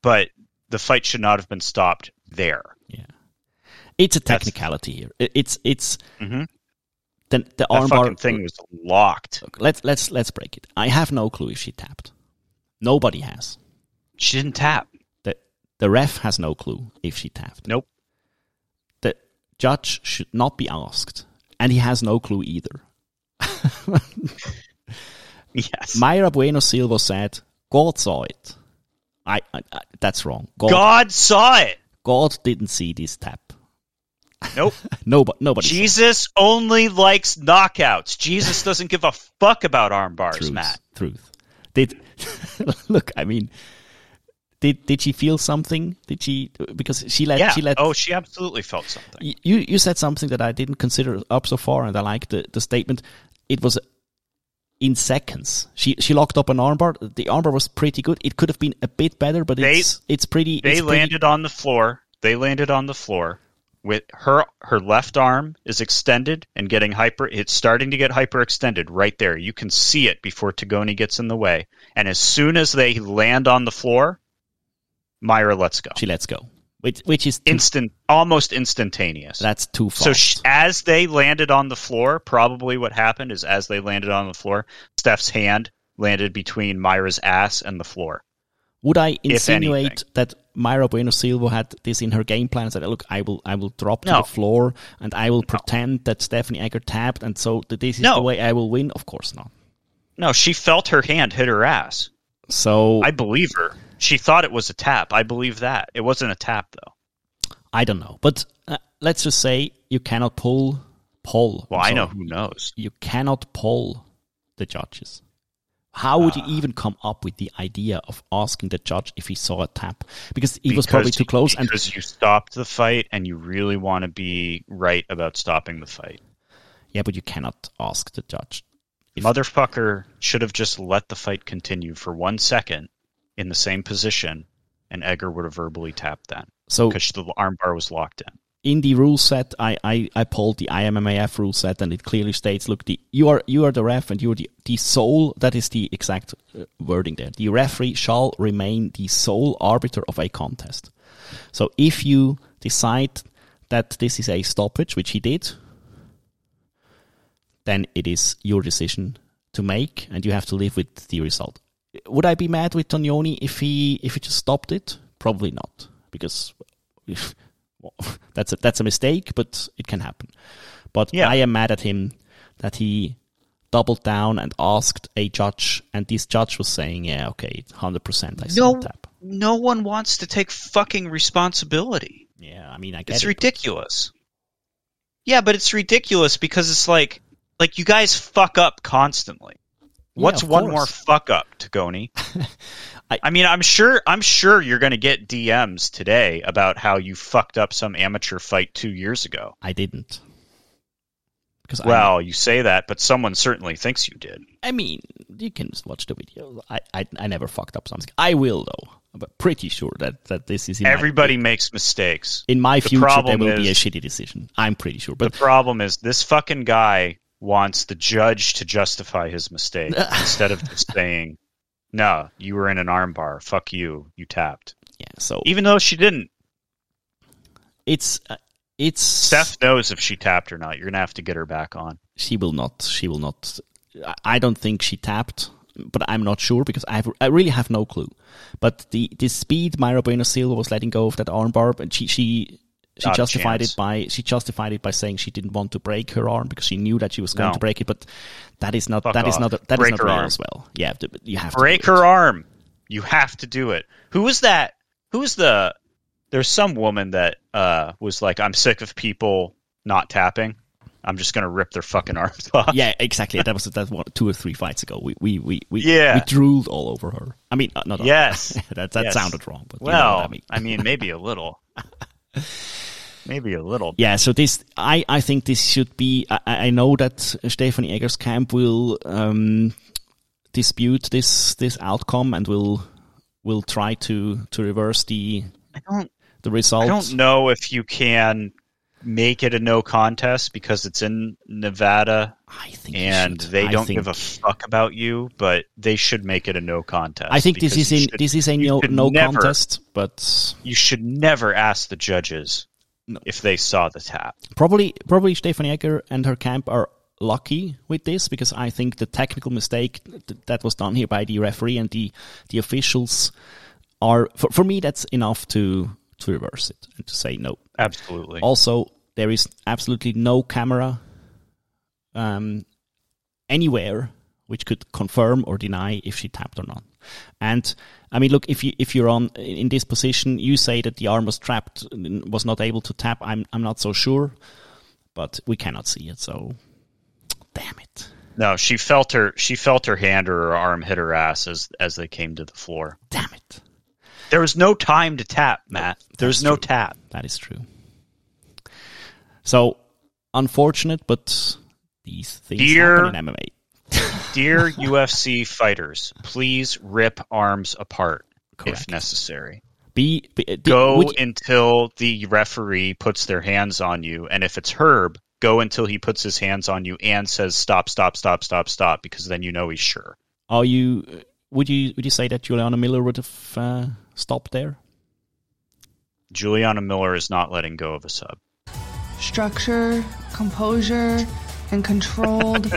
but the fight should not have been stopped there. Yeah, it's a technicality here. It's mm-hmm. the armbar fucking thing was locked. Look, let's break it. I have no clue if she tapped. Nobody has. She didn't tap. The ref has no clue if she tapped. Nope. The judge should not be asked, and he has no clue either. Yes. Mayra Bueno Silva said, "God saw it." I that's wrong. God saw it. God didn't see this tap. Nope. Nobody. Jesus only likes knockouts. Jesus doesn't give a fuck about arm bars, Matt. Truth. Look, I mean. Did she feel something? Did she because she let yeah. she let oh she absolutely felt something. You said something that I didn't consider up so far, and I like the statement. It was in seconds. She locked up an armbar. The armbar was pretty good. It could have been a bit better, but it's pretty. They landed on the floor. They landed on the floor with her left arm is extended and getting hyper. It's starting to get hyperextended right there. You can see it before Tagoni gets in the way, and as soon as they land on the floor. Mayra lets go. She lets go, which is almost instantaneous. That's too fast. So as they landed on the floor, probably what happened is as they landed on the floor, Steph's hand landed between Myra's ass and the floor. Would I insinuate that Mayra Bueno Silva had this in her game plan and said, "Look, I will drop to the floor and I will pretend that Stephanie Egger tapped, and so that this is the way I will win"? Of course not. No, she felt her hand hit her ass. So I believe her. She thought it was a tap. I believe that. It wasn't a tap, though. I don't know. But let's just say you cannot poll. Well, I know who knows. You cannot poll the judges. How would you even come up with the idea of asking the judge if he saw a tap? Because he was probably too close. Because you stopped the fight, and you really want to be right about stopping the fight. Yeah, but you cannot ask the judge. Motherfucker should have just let the fight continue for 1 second. In the same position, and Egger would have verbally tapped that. So, because the armbar was locked in. In the rule set, I pulled the IMMAF rule set, and it clearly states, look, you are the ref, and you are the sole, that is the exact wording there. The referee shall remain the sole arbiter of a contest. So if you decide that this is a stoppage, which he did, then it is your decision to make, and you have to live with the result. Would I be mad with Tognoni if he just stopped it? Probably not, because well, that's a mistake, but it can happen. But yeah. I am mad at him that he doubled down and asked a judge, and this judge was saying, yeah, okay, 100% I saw the tap. No one wants to take fucking responsibility. Yeah, I mean, I get it. It's ridiculous. Yeah, but it's ridiculous because it's like you guys fuck up constantly. What's one more fuck up, Tagoni? I mean, I'm sure you're going to get DMs today about how you fucked up some amateur fight 2 years ago. I didn't. Well, you say that, but someone certainly thinks you did. I mean, you can just watch the video. I never fucked up something. I will, though. I'm pretty sure that this is... Everybody makes mistakes. In my future, there will be a shitty decision. I'm pretty sure. But the problem is this fucking guy wants the judge to justify his mistake instead of just saying, no, you were in an armbar. Fuck you. You tapped. Yeah, so... Even though she didn't. It's Steph knows if she tapped or not. You're going to have to get her back on. She will not. I don't think she tapped, but I'm not sure because I really have no clue. But the speed Mayra Bueno Silva was letting go of that armbar, and she justified it by saying she didn't want to break her arm because she knew that she was going to break it. But that is not that is not real as well. Yeah, you have to break her arm. You have to do it. Who was that? Who was the? There's some woman that was like, I'm sick of people not tapping. I'm just going to rip their fucking arms off. Yeah, exactly. That was 2 or 3 fights ago. We drooled all over her. I mean, not yes. All. that yes. Sounded wrong. But well, you know what I mean. I mean, maybe a little. Yeah, so this, I think this should be, I know that Stephanie Egger's camp will dispute this outcome and will try to reverse the result. I don't know if you can make it a no contest because it's in Nevada. I think and they don't give a fuck about you, but they should make it a no contest. I think this is a no contest, but you should never ask the judges if they saw the tap. Probably Stephanie Egger and her camp are lucky with this because I think the technical mistake that was done here by the referee and the officials are for me that's enough to reverse it and to say no. Absolutely. Also, there is absolutely no camera anywhere which could confirm or deny if she tapped or not. And I mean, look, if you're on in this position, you say that the arm was trapped, was not able to tap. I'm not so sure, but we cannot see it. So, damn it. No, she felt her hand or her arm hit her ass as they came to the floor. Damn it. There was no time to tap, Matt. There's no tap. That is true. So, unfortunate, but these things happen in MMA. Dear UFC fighters, please rip arms apart if necessary. Go until the referee puts their hands on you, and if it's Herb, go until he puts his hands on you and says, stop, because then you know he's sure. Would you say that Juliana Miller would have stopped there? Juliana Miller is not letting go of a sub. Structure, composure, and controlled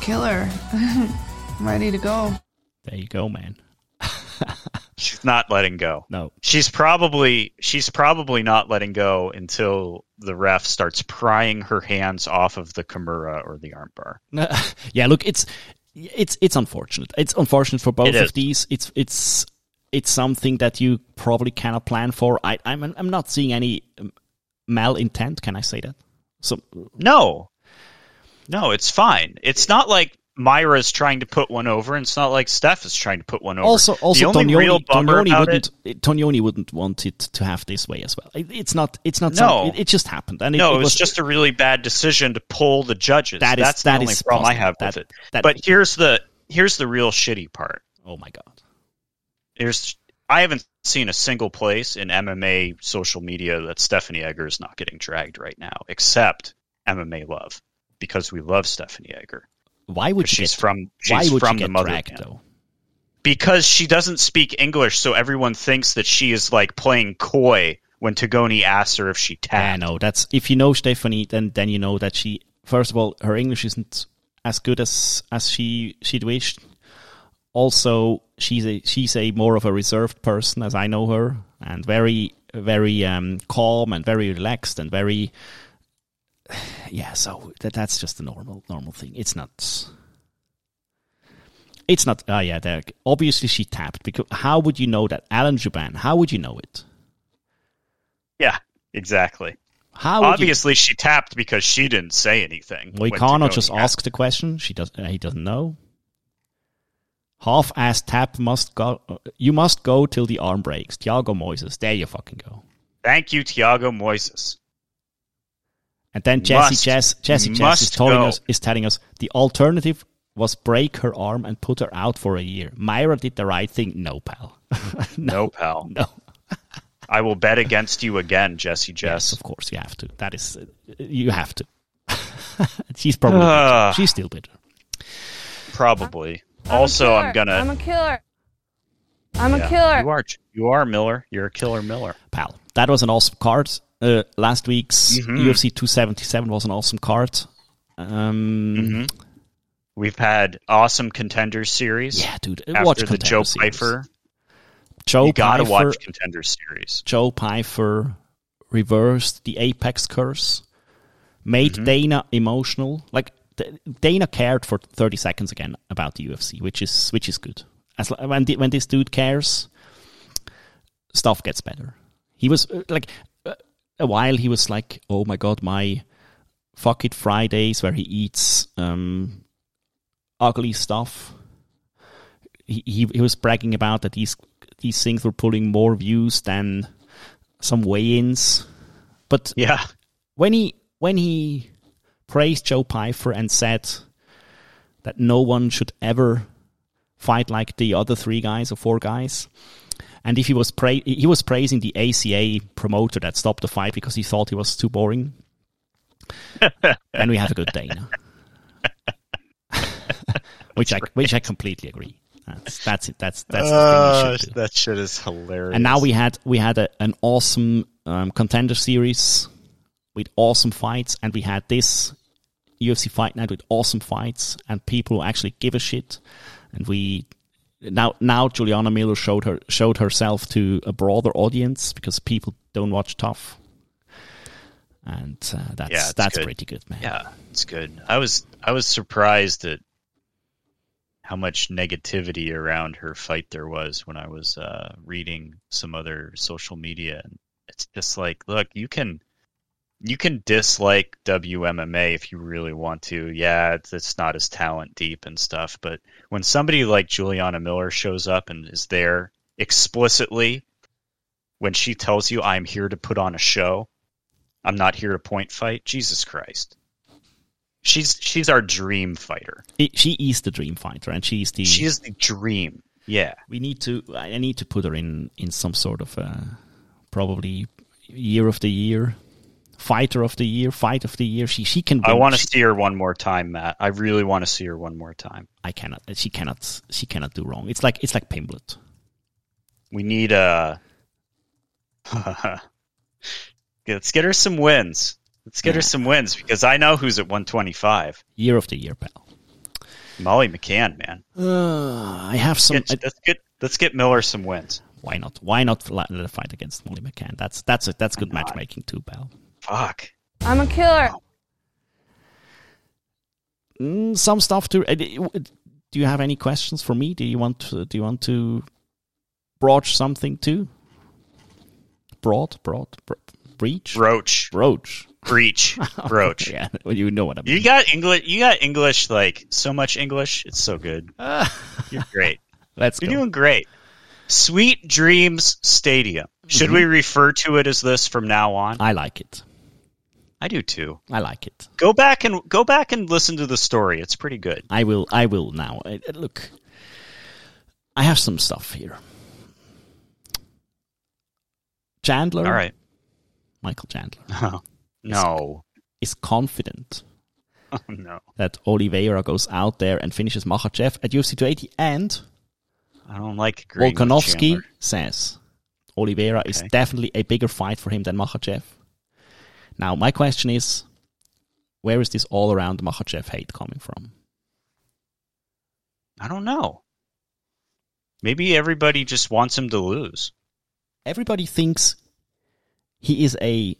killer. I'm ready to go. There you go, man. She's not letting go. No. She's probably not letting go until the ref starts prying her hands off of the Kimura or the armbar. Yeah, look, it's unfortunate. It's unfortunate for both of these. It's something that you probably cannot plan for. I'm not seeing any malintent. Can I say that? So no, it's fine. It's not like Mayra is trying to put one over, and it's not like Steph is trying to put one over. Also, Tonioni wouldn't want it to have this way as well. It's not. No, it just happened. And it was just a really bad decision to pull the judges. That's the only problem I have with it. Here's the real shitty part. Oh my god! I haven't seen a single place in MMA social media that Stephanie Egger is not getting dragged right now, except MMA Love, because we love Stephanie Egger. Why would she get the motherland, though? Because she doesn't speak English, so everyone thinks that she is like playing coy when Tagoni asks her if she tapped. Yeah, no, that's if you know Stephanie, then you know that she, first of all, her English isn't as good as she'd wished. Also, she's a more of a reserved person, as I know her, and very very calm and very relaxed and very, yeah. So that's just the normal thing. It's not. Oh yeah, Derek. Obviously, she tapped, because how would you know that, Alan Juban? How would you know it? Yeah, exactly. She tapped because she didn't say anything. We cannot just ask the question. He doesn't know. Half-ass tap must go. You must go till the arm breaks. Thiago Moises, there you fucking go. Thank you, Thiago Moises. And then Jesse is telling us the alternative was break her arm and put her out for a year. Mayra did the right thing. No, pal. No. I will bet against you again, Jesse Jess. Yes, of course, you have to. That is, you have to. She's probably bitter. She's still bitter. Probably. I'm a killer. A killer. You are Miller. You're a killer Miller. Pal, that was an awesome card. Last week's UFC 277 was an awesome card. We've had awesome contender series. Yeah, dude. Watch the Joe Pfeiffer. You gotta watch contender series. Joe Pyfer reversed the Apex curse, made Dana emotional. Like Dana cared for 30 seconds again about the UFC, which is good. As when this dude cares, stuff gets better. He was like a while. He was like, "Oh my god, my fuck it Fridays where he eats ugly stuff." He was bragging about that these things were pulling more views than some weigh-ins. But yeah, when he praised Joe Pyfer and said that no one should ever fight like the other three guys or four guys, and if he was praising the ACA promoter that stopped the fight because he thought he was too boring, then we have a good day now. Which I completely agree. That's the thing. That shit is hilarious. And now we had an awesome contender series with awesome fights, and we had this UFC fight night with awesome fights and people who actually give a shit. And we now Juliana Miller showed herself to a broader audience because people don't watch Tough, and that's good. Pretty good, man. Yeah, it's good. I was surprised that how much negativity around her fight there was when I was reading some other social media. It's just like, look, you can dislike WMMA if you really want to. Yeah, it's not as talent deep and stuff. But when somebody like Juliana Miller shows up and is there explicitly, when she tells you, I'm here to put on a show, I'm not here to point fight, Jesus Christ. She's our dream fighter. She is the dream fighter, and she is the dream. Yeah, I need to put her in some sort of probably year of the year, fighter of the year, fight of the year. She can win. I want to see her one more time, Matt. I really want to see her one more time. I cannot. She cannot do wrong. It's like Pimblett. We need a. Let's get her some wins. Let's get her some wins, because I know who's at 125. Year of the year, pal. Molly McCann, man. I have some. Let's get Miller some wins. Why not? Why not let her fight against Molly McCann? That's good matchmaking too, pal. Fuck. I'm a killer. Some stuff to. Do you have any questions for me? Do you want to broach something too? Broach. Yeah, well, you know what I mean. You got English, like, so much English. It's so good. You're great. You're doing great. Sweet Dreams Stadium. Should we refer to it as this from now on? I like it. I do too. I like it. Go back and listen to the story. It's pretty good. I will now. Look, I have some stuff here. Chandler. All right. Michael Chandler is confident that Oliveira goes out there and finishes Makhachev at UFC 280, and I don't like Volkanovski says Oliveira is definitely a bigger fight for him than Makhachev. Now, my question is, where is this all-around Makhachev hate coming from? I don't know. Maybe everybody just wants him to lose. Everybody thinks He is a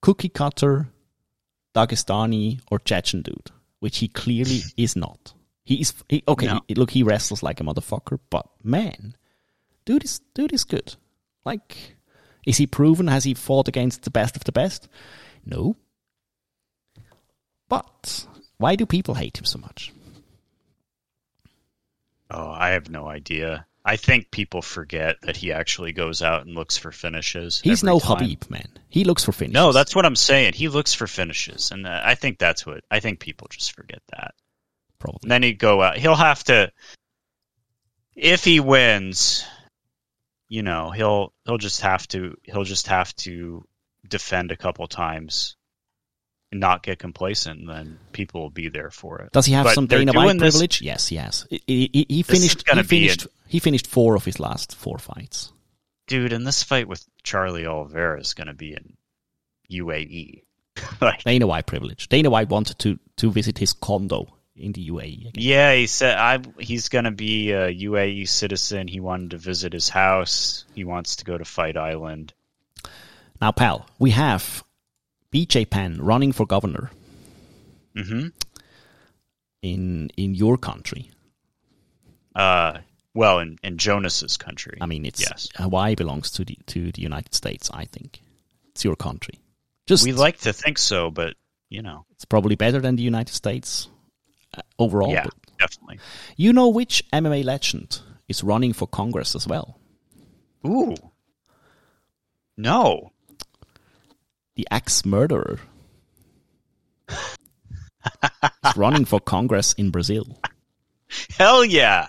cookie cutter Dagestani or Chechen dude, which he clearly is not. He is okay. No. Look, he wrestles like a motherfucker, but man, dude is good. Like, is he proven? Has he fought against the best of the best? No. But why do people hate him so much? Oh, I have no idea. I think people forget that he actually goes out and looks for finishes. He's no Khabib, man. He looks for finishes. No, that's what I'm saying. He looks for finishes, and I think that's what I think people just forget that. Probably. And then he'd go out. He'll have to, if he wins, you know, he'll just have to defend a couple times and not get complacent, and then people will be there for it. Does he have some Dana White privilege? Yes, he has. He finished 4 of his last 4 fights. Dude, and this fight with Charlie Oliveira is going to be in UAE. Like, Dana White privilege. Dana White wanted to visit his condo in the UAE. Again. Yeah, he said he's going to be a UAE citizen. He wanted to visit his house. He wants to go to Fight Island. Now, pal, we have BJ Penn running for governor in your country. Well, in Jonas's country. I mean, Hawaii belongs to the United States, I think. It's your country. We like to think so, but, you know. It's probably better than the United States overall. Yeah, definitely. You know which MMA legend is running for Congress as well? Ooh. No. The ex-murderer is running for Congress in Brazil. Hell yeah.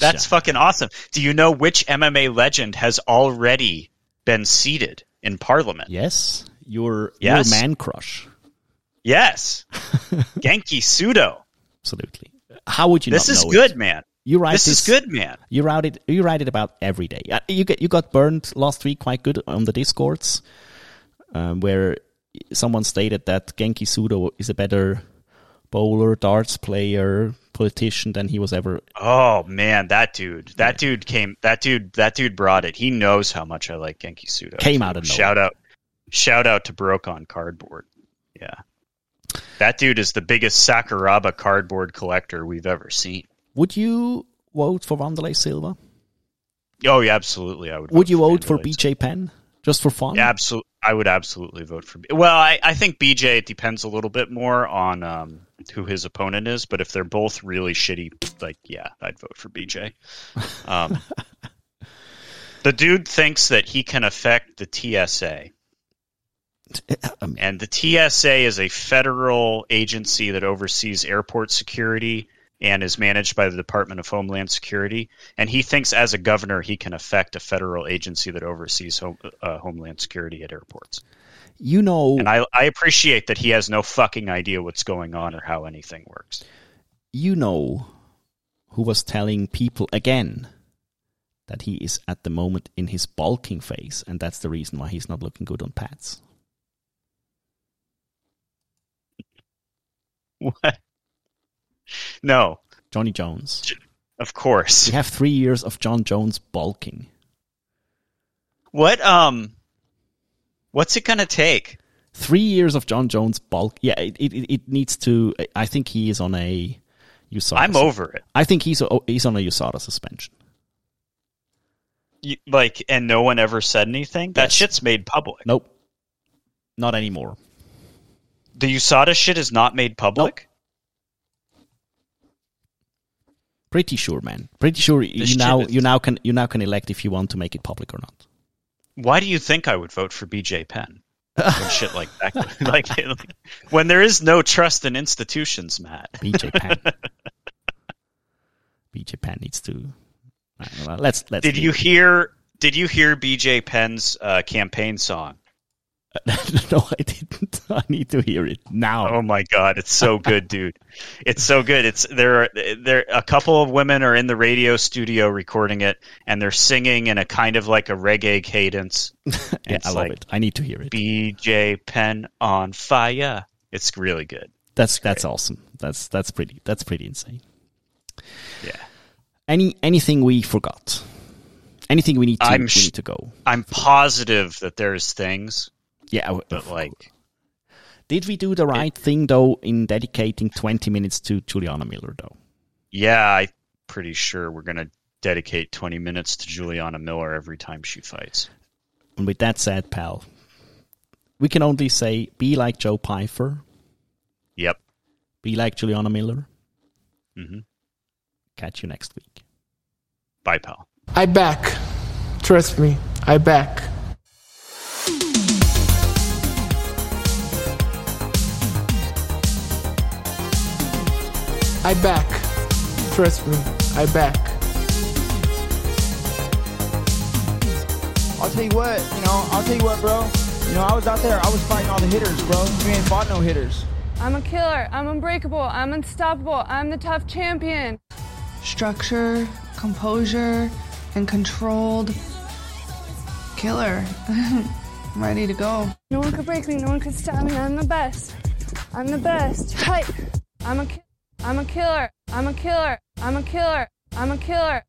That's fucking awesome. Do you know which MMA legend has already been seated in Parliament? Yes. Your man crush. Yes. Genki Sudo. Absolutely. How would you not know it? This is good, man. You write it about every day. You got burned last week quite good on the Discords, where someone stated that Genki Sudo is a better bowler, darts player, politician than he was ever. Oh man, that dude brought it. He knows how much I like Genki Sudo. Came out of nowhere. Shout out to Broken Cardboard. Yeah, that dude is the biggest Sakuraba cardboard collector we've ever seen. Would you vote for Wanderlei Silva? Oh yeah, absolutely. I would. Would you vote for BJ Penn just for fun? Yeah, absolutely. I would absolutely vote for. Well, I think BJ, it depends a little bit more on who his opponent is, but if they're both really shitty, like, yeah, I'd vote for BJ. The dude thinks that he can affect the TSA. And the TSA is a federal agency that oversees airport security and is managed by the Department of Homeland Security. And he thinks as a governor, he can affect a federal agency that oversees Homeland Security at airports. You know... And I appreciate that he has no fucking idea what's going on or how anything works. You know who was telling people again that he is at the moment in his bulking phase, and that's the reason why he's not looking good on pads. What? No. Johnny Jones. Of course. We have 3 years of John Jones bulking. What's it going to take? 3 years of John Jones bulk. Yeah, it needs to. I think he is on a USADA. I'm over it. I think he's on a USADA suspension. And no one ever said anything? Yes. That shit's made public. Nope. Not anymore. The USADA shit is not made public? Nope. Pretty sure, man. Pretty sure you now can elect if you want to make it public or not. Why do you think I would vote for BJ Penn? When shit like that, like when there is no trust in institutions, Matt. BJ Penn needs to. Well, let's. Did you hear BJ Penn's campaign song? No, I didn't. I need to hear it now. Oh my god, it's so good, dude! It's so good. It's there. A couple of women are in the radio studio recording it, and they're singing in a kind of like a reggae cadence. Yeah, I love it. I need to hear it. BJ Penn on fire. It's really good. That's awesome. That's pretty insane. Yeah. Anything we forgot? Anything we need to go. I'm positive that there's things. Yeah, but like, did we do the right thing though in dedicating 20 minutes to Juliana Miller though? Yeah, I'm pretty sure we're gonna dedicate 20 minutes to Juliana Miller every time she fights. And with that said, pal, we can only say be like Joe Pyfer. Yep. Be like Juliana Miller. Mm-hmm. Catch you next week. Bye, pal. I back. Trust me, I back. I back. Trust me, I back. I'll tell you what, bro. You know, I was out there, I was fighting all the hitters, bro. You ain't fought no hitters. I'm a killer. I'm unbreakable. I'm unstoppable. I'm the tough champion. Structure, composure, and controlled killer. I'm ready to go. No one could break me. No one could stop me. I'm the best. I'm the best. Hype. I'm a killer. I'm a killer. I'm a killer. I'm a killer. I'm a killer.